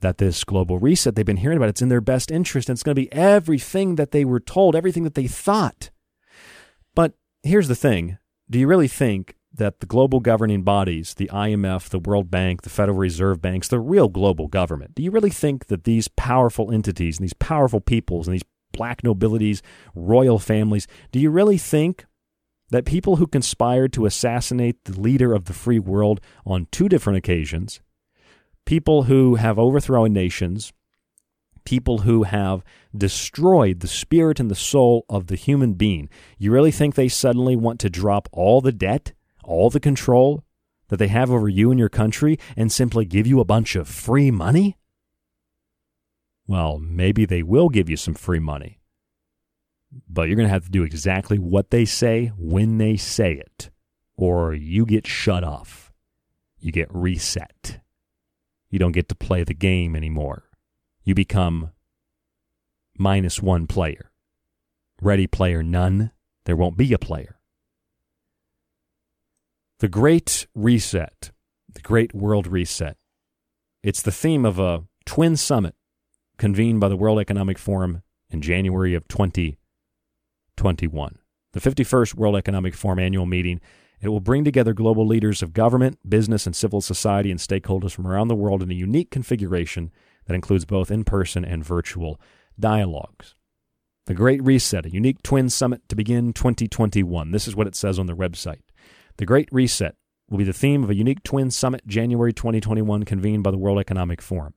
that this global reset they've been hearing about, it's in their best interest, and it's going to be everything that they were told, everything that they thought. But here's the thing. Do you really think that the global governing bodies, the IMF, the World Bank, the Federal Reserve Banks, the real global government, do you really think that these powerful entities and these powerful peoples and these black nobilities, royal families, do you really think that people who conspired to assassinate the leader of the free world on two different occasions, people who have overthrown nations, people who have destroyed the spirit and the soul of the human being, you really think they suddenly want to drop all the debt, all the control that they have over you and your country, and simply give you a bunch of free money? Well, maybe they will give you some free money, but you're going to have to do exactly what they say when they say it, or you get shut off. You get reset. You don't get to play the game anymore. You become -1 player. Ready Player None. There won't be a player. The Great Reset, the Great World Reset. It's the theme of a twin summit convened by the World Economic Forum in January of 2021. The 51st World Economic Forum annual meeting. It will bring together global leaders of government, business, and civil society and stakeholders from around the world in a unique configuration that includes both in-person and virtual dialogues. The Great Reset, a unique twin summit to begin 2021. This is what it says on their website. The Great Reset will be the theme of a unique twin summit, January 2021, convened by the World Economic Forum.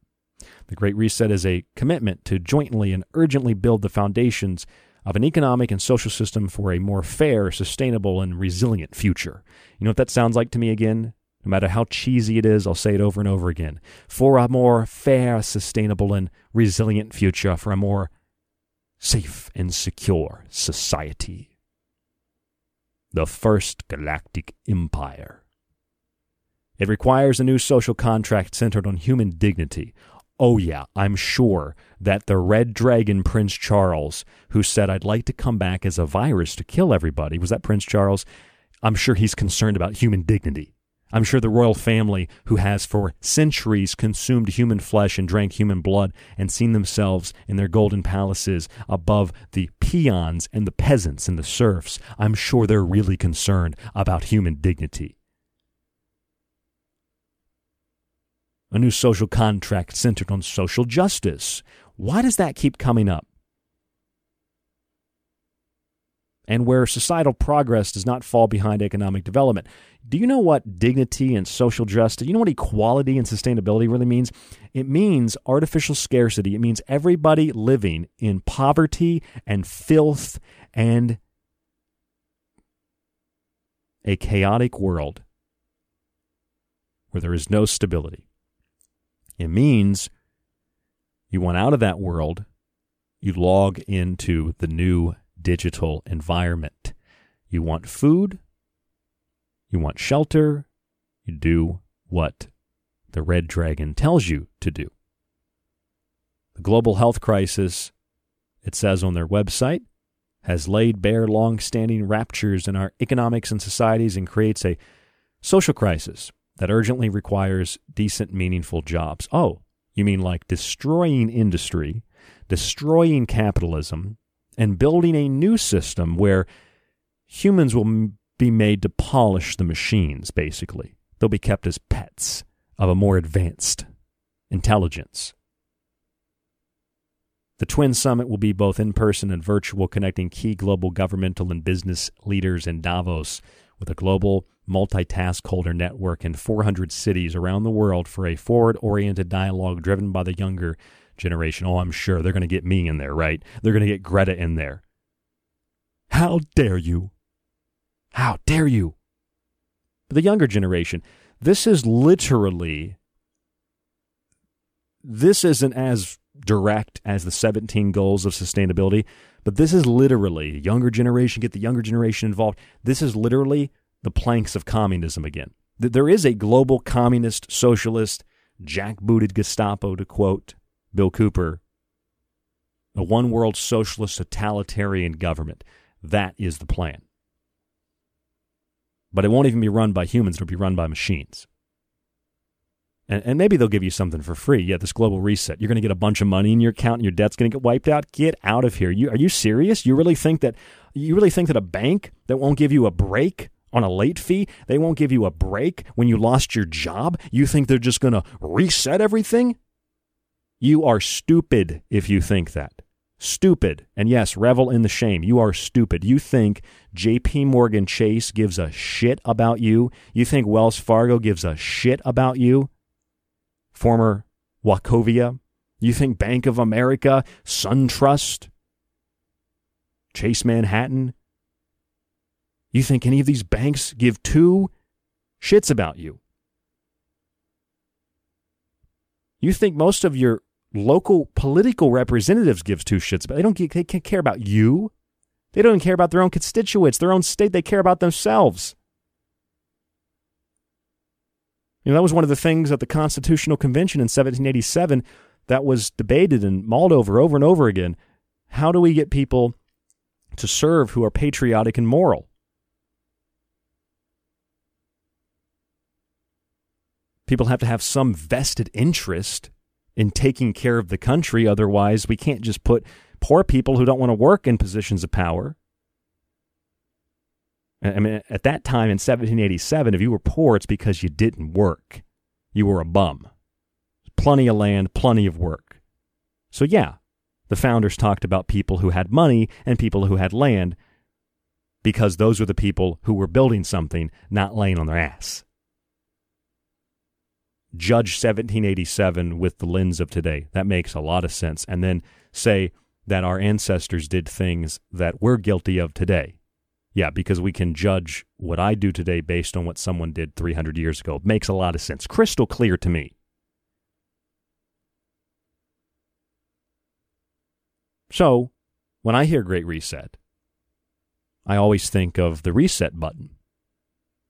The Great Reset is a commitment to jointly and urgently build the foundations of an economic and social system for a more fair, sustainable, and resilient future. You know what that sounds like to me again? No matter how cheesy it is, I'll say it over and over again. For a more fair, sustainable, and resilient future, for a more safe and secure society. The First Galactic Empire. It requires a new social contract centered on human dignity. Oh yeah, I'm sure that the Red Dragon Prince Charles, who said, "I'd like to come back as a virus to kill everybody," was that Prince Charles? I'm sure he's concerned about human dignity. I'm sure the royal family, who has for centuries consumed human flesh and drank human blood and seen themselves in their golden palaces above the peons and the peasants and the serfs, I'm sure they're really concerned about human dignity. A new social contract centered on social justice. Why does that keep coming up? And where societal progress does not fall behind economic development. Do you know what dignity and social justice, you know what equality and sustainability really means? It means artificial scarcity. It means everybody living in poverty and filth and a chaotic world where there is no stability. It means you want out of that world, you log into the new digital environment. You want food, you want shelter, you do what the Red Dragon tells you to do. The global health crisis it says on their website, has laid bare long-standing ruptures in our economics and societies and creates a social crisis that urgently requires decent, meaningful jobs. Oh, you mean like destroying industry, destroying capitalism, and building a new system where humans will be made to polish the machines, basically. They'll be kept as pets of a more advanced intelligence. The Twin Summit will be both in-person and virtual, connecting key global governmental and business leaders in Davos with a global multitaskholder network in 400 cities around the world for a forward-oriented dialogue driven by the younger generation. Oh, I'm sure they're going to get me in there, right? They're going to get Greta in there. How dare you? How dare you? But the younger generation, this isn't as direct as the 17 goals of sustainability, but this is literally younger generation, get the younger generation involved. This is literally the planks of communism again. There is a global communist, socialist, jackbooted Gestapo, to quote Bill Cooper, a one-world socialist totalitarian government. That is the plan. But it won't even be run by humans. It'll be run by machines. And maybe they'll give you something for free. Yeah, this global reset. You're going to get a bunch of money in your account and your debt's going to get wiped out. Get out of here. Are you serious? You really think that a bank that won't give you a break on a late fee, they won't give you a break when you lost your job? You think they're just going to reset everything? You are stupid if you think that. Stupid. And yes, revel in the shame. You are stupid. You think JP Morgan Chase gives a shit about you? You think Wells Fargo gives a shit about you? Former Wachovia? You think Bank of America, SunTrust, Chase Manhattan? You think any of these banks give two shits about you? You think most of your local political representatives give two shits about. They can't care about you. They don't even care about their own constituents, their own state. They care about themselves. You know, that was one of the things at the Constitutional Convention in 1787 that was debated and mauled over and over again. How do we get people to serve who are patriotic and moral? People have to have some vested interest in taking care of the country. Otherwise, we can't just put poor people who don't want to work in positions of power. I mean, at that time in 1787, if you were poor, it's because you didn't work. You were a bum. Plenty of land, plenty of work. So yeah, the founders talked about people who had money and people who had land because those were the people who were building something, not laying on their ass. Judge 1787 with the lens of today. That makes a lot of sense. And then say that our ancestors did things that we're guilty of today. Yeah, because we can judge what I do today based on what someone did 300 years ago. It makes a lot of sense. Crystal clear to me. So when I hear Great Reset, I always think of the reset button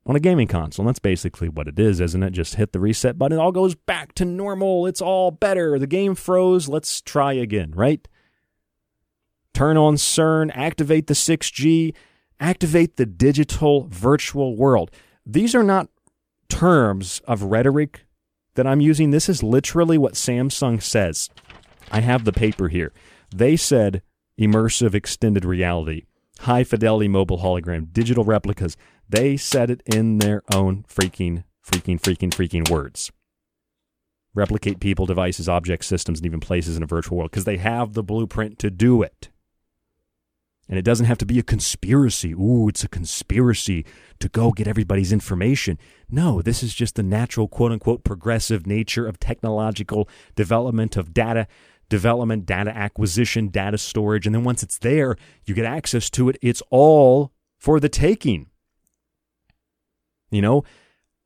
on a gaming console. And that's basically what it is, isn't it? Just hit the reset button. It all goes back to normal. It's all better. The game froze. Let's try again, right? Turn on CERN, activate the 6G, activate the digital virtual world. These are not terms of rhetoric that I'm using. This is literally what Samsung says. I have the paper here. They said immersive extended reality, high fidelity mobile hologram, digital replicas. They said it in their own freaking words. Replicate people, devices, objects, systems, and even places in a virtual world because they have the blueprint to do it. And it doesn't have to be a conspiracy. Ooh, it's a conspiracy to go get everybody's information. No, this is just the natural, quote-unquote, progressive nature of technological development, of data development, data acquisition, data storage. And then once it's there, you get access to it. It's all for the taking. You know,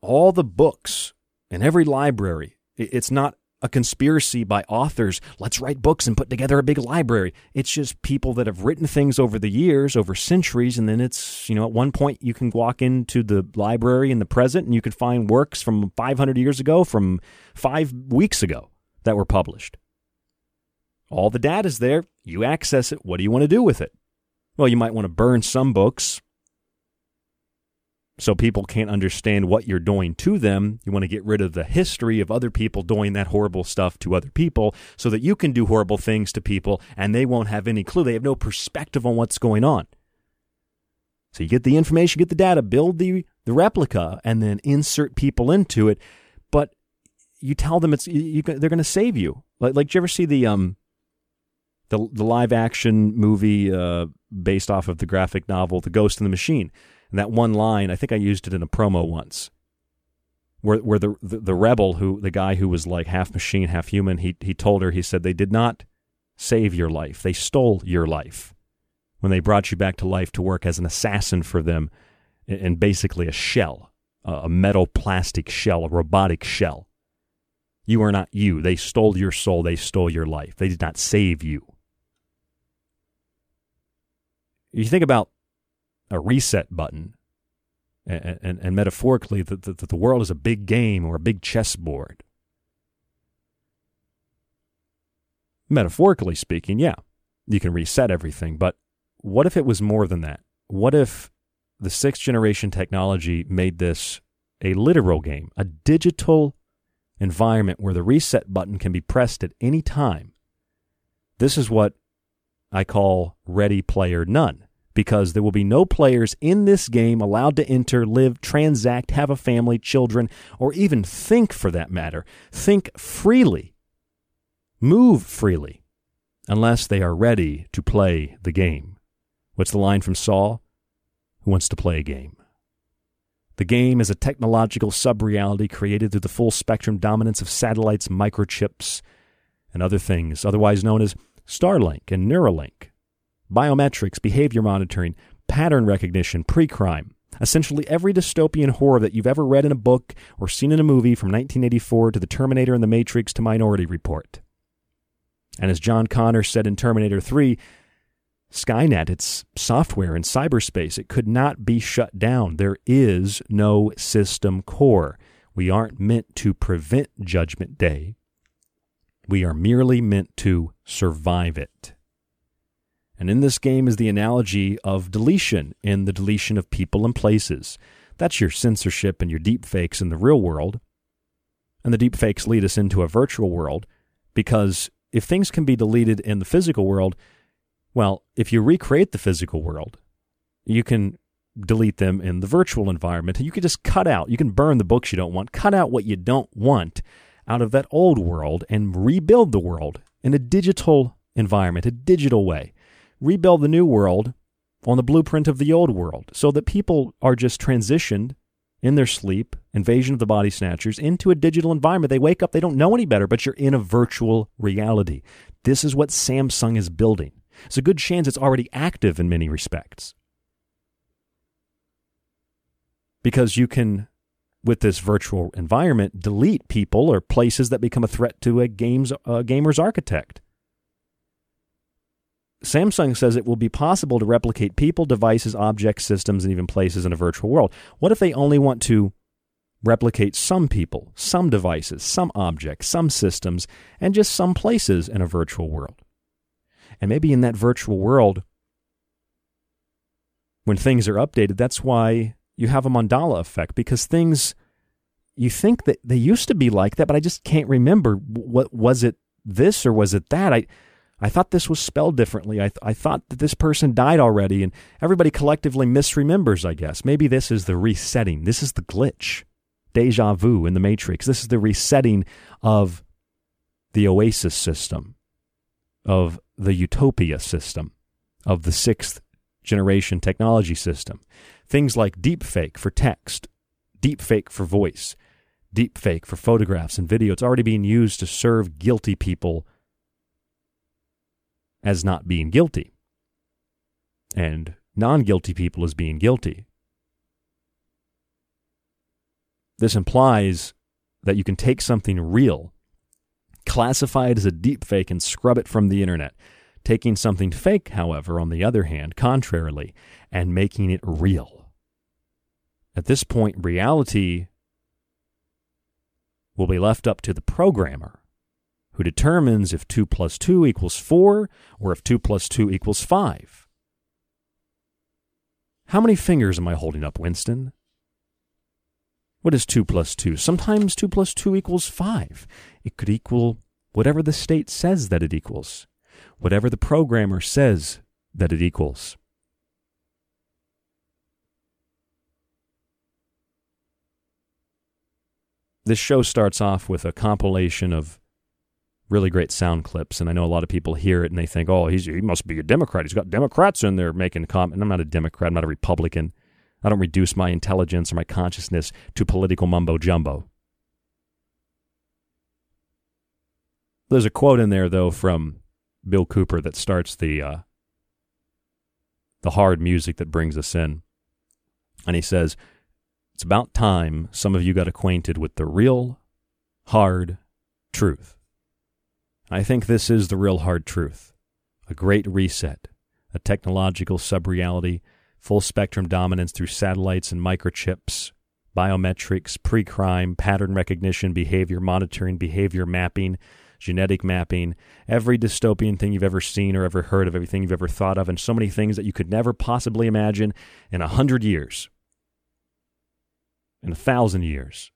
all the books in every library, it's not a conspiracy by authors. Let's write books and put together a big library. It's just people that have written things over the years, over centuries. And then it's, you know, at one point you can walk into the library in the present and you can find works from 500 years ago, from 5 weeks ago that were published. All the data's there. You access it. What do you want to do with it? Well, you might want to burn some books so people can't understand what you're doing to them. You want to get rid of the history of other people doing that horrible stuff to other people so that you can do horrible things to people and they won't have any clue. They have no perspective on what's going on. So you get the information, get the data, build the replica, and then insert people into it. But you tell them they're going to save you. Like, did you ever see the live action movie based off of the graphic novel, The Ghost in the Machine? And that one line, I think I used it in a promo once, where the rebel, the guy who was like half machine, half human, he told her, he said, they did not save your life. They stole your life when they brought you back to life to work as an assassin for them and basically a shell, a metal plastic shell, a robotic shell. You are not you. They stole your soul. They stole your life. They did not save you. You think about a reset button, and metaphorically the world is a big game or a big chessboard. Metaphorically speaking, yeah, you can reset everything, but what if it was more than that? What if the sixth generation technology made this a literal game, a digital environment where the reset button can be pressed at any time? This is what I call Ready Player None, because there will be no players in this game allowed to enter, live, transact, have a family, children, or even think, for that matter. Think freely, move freely, unless they are ready to play the game. What's the line from Saw? Who wants to play a game? The game is a technological sub-reality created through the full-spectrum dominance of satellites, microchips, and other things, otherwise known as Starlink and Neuralink, biometrics, behavior monitoring, pattern recognition, pre-crime. Essentially every dystopian horror that you've ever read in a book or seen in a movie, from 1984 to The Terminator and The Matrix to Minority Report. And as John Connor said in Terminator 3, Skynet, its software in cyberspace, it could not be shut down. There is no system core. We aren't meant to prevent Judgment Day. We are merely meant to survive it. And in this game is the analogy of deletion in the deletion of people and places. That's your censorship and your deepfakes in the real world. And the deepfakes lead us into a virtual world, because if things can be deleted in the physical world, well, if you recreate the physical world, you can delete them in the virtual environment. You can just cut out. You can burn the books you don't want, cut out what you don't want out of that old world and rebuild the world in a digital environment, a digital way. Rebuild the new world on the blueprint of the old world so that people are just transitioned in their sleep, invasion of the body snatchers, into a digital environment. They wake up, they don't know any better, but you're in a virtual reality. This is what Samsung is building. It's a good chance it's already active in many respects, because you can, with this virtual environment, delete people or places that become a threat to a gamer's architect. Samsung says it will be possible to replicate people, devices, objects, systems, and even places in a virtual world. What if they only want to replicate some people, some devices, some objects, some systems, and just some places in a virtual world? And maybe in that virtual world, when things are updated, that's why you have a mandala effect, because things, you think that they used to be like that, but I just can't remember. What was it, this or was it that? I thought this was spelled differently. I thought that this person died already, and everybody collectively misremembers, I guess. Maybe this is the resetting. This is the glitch. Deja vu in the Matrix. This is the resetting of the Oasis system, of the Utopia system, of the sixth generation technology system. Things like deepfake for text, deepfake for voice, deepfake for photographs and video. It's already being used to serve guilty people as not being guilty, and non-guilty people as being guilty. This implies that you can take something real, classify it as a deepfake, and scrub it from the internet. Taking something fake, however, on the other hand, contrarily, and making it real. At this point, reality will be left up to the programmer, who determines if 2 plus 2 equals 4 or if 2 plus 2 equals 5. How many fingers am I holding up, Winston? What is 2 plus 2? Sometimes 2 plus 2 equals 5. It could equal whatever the state says that it equals, whatever the programmer says that it equals. This show starts off with a compilation of really great sound clips, and I know a lot of people hear it and they think, oh, he must be a Democrat. He's got Democrats in there making comments. And I'm not a Democrat. I'm not a Republican. I don't reduce my intelligence or my consciousness to political mumbo-jumbo. There's a quote in there, though, from Bill Cooper that starts the hard music that brings us in. And he says, it's about time some of you got acquainted with the real, hard truth. I think this is the real hard truth. A great reset, a technological sub-reality, full-spectrum dominance through satellites and microchips, biometrics, pre-crime, pattern recognition, behavior monitoring, behavior mapping, genetic mapping, every dystopian thing you've ever seen or ever heard of, everything you've ever thought of, and so many things that you could never possibly imagine in 100 years, in 1,000 years.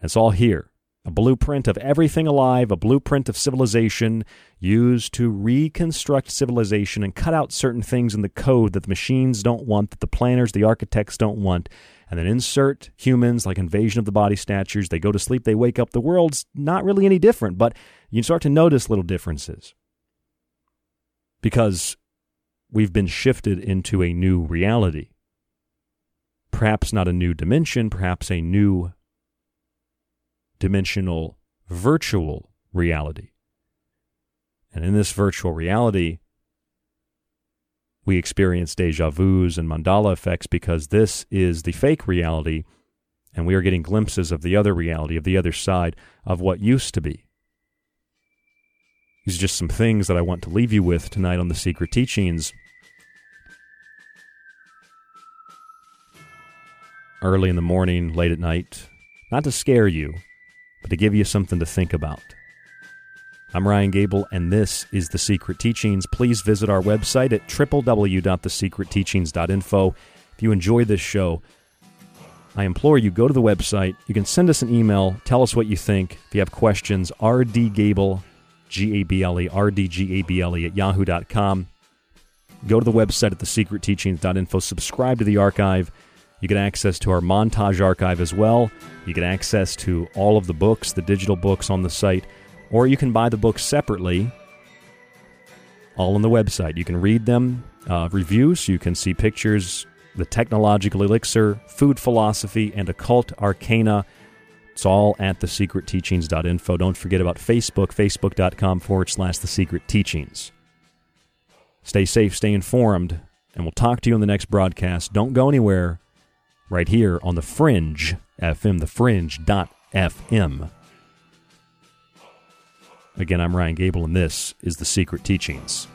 It's all here. A blueprint of everything alive, a blueprint of civilization used to reconstruct civilization and cut out certain things in the code that the machines don't want, that the planners, the architects don't want, and then insert humans like invasion of the body snatchers. They go to sleep, they wake up. The world's not really any different, but you start to notice little differences because we've been shifted into a new reality. Perhaps not a new dimension, perhaps a new dimensional virtual reality. And in this virtual reality, we experience deja vus and mandala effects because this is the fake reality, and we are getting glimpses of the other reality, of the other side, of what used to be. These are just some things that I want to leave you with tonight on The Secret Teachings. Early in the morning, late at night, not to scare you, but to give you something to think about. I'm Ryan Gable, and this is The Secret Teachings. Please visit our website at www.thesecretteachings.info. If you enjoy this show, I implore you, go to the website. You can send us an email. Tell us what you think. If you have questions, rdgable, G-A-B-L-E, rdgable at yahoo.com. Go to the website at thesecretteachings.info. Subscribe to the archive. You get access to our montage archive as well. You get access to all of the books, the digital books on the site, or you can buy the books separately, all on the website. You can read them, reviews, you can see pictures, The Technological Elixir, Food Philosophy, and Occult Arcana. It's all at thesecretteachings.info. Don't forget about Facebook, facebook.com/thesecretteachings. Stay safe, stay informed, and we'll talk to you in the next broadcast. Don't go anywhere. Right here on The Fringe FM, thefringe.fm. Again, I'm Ryan Gable, and this is The Secret Teachings.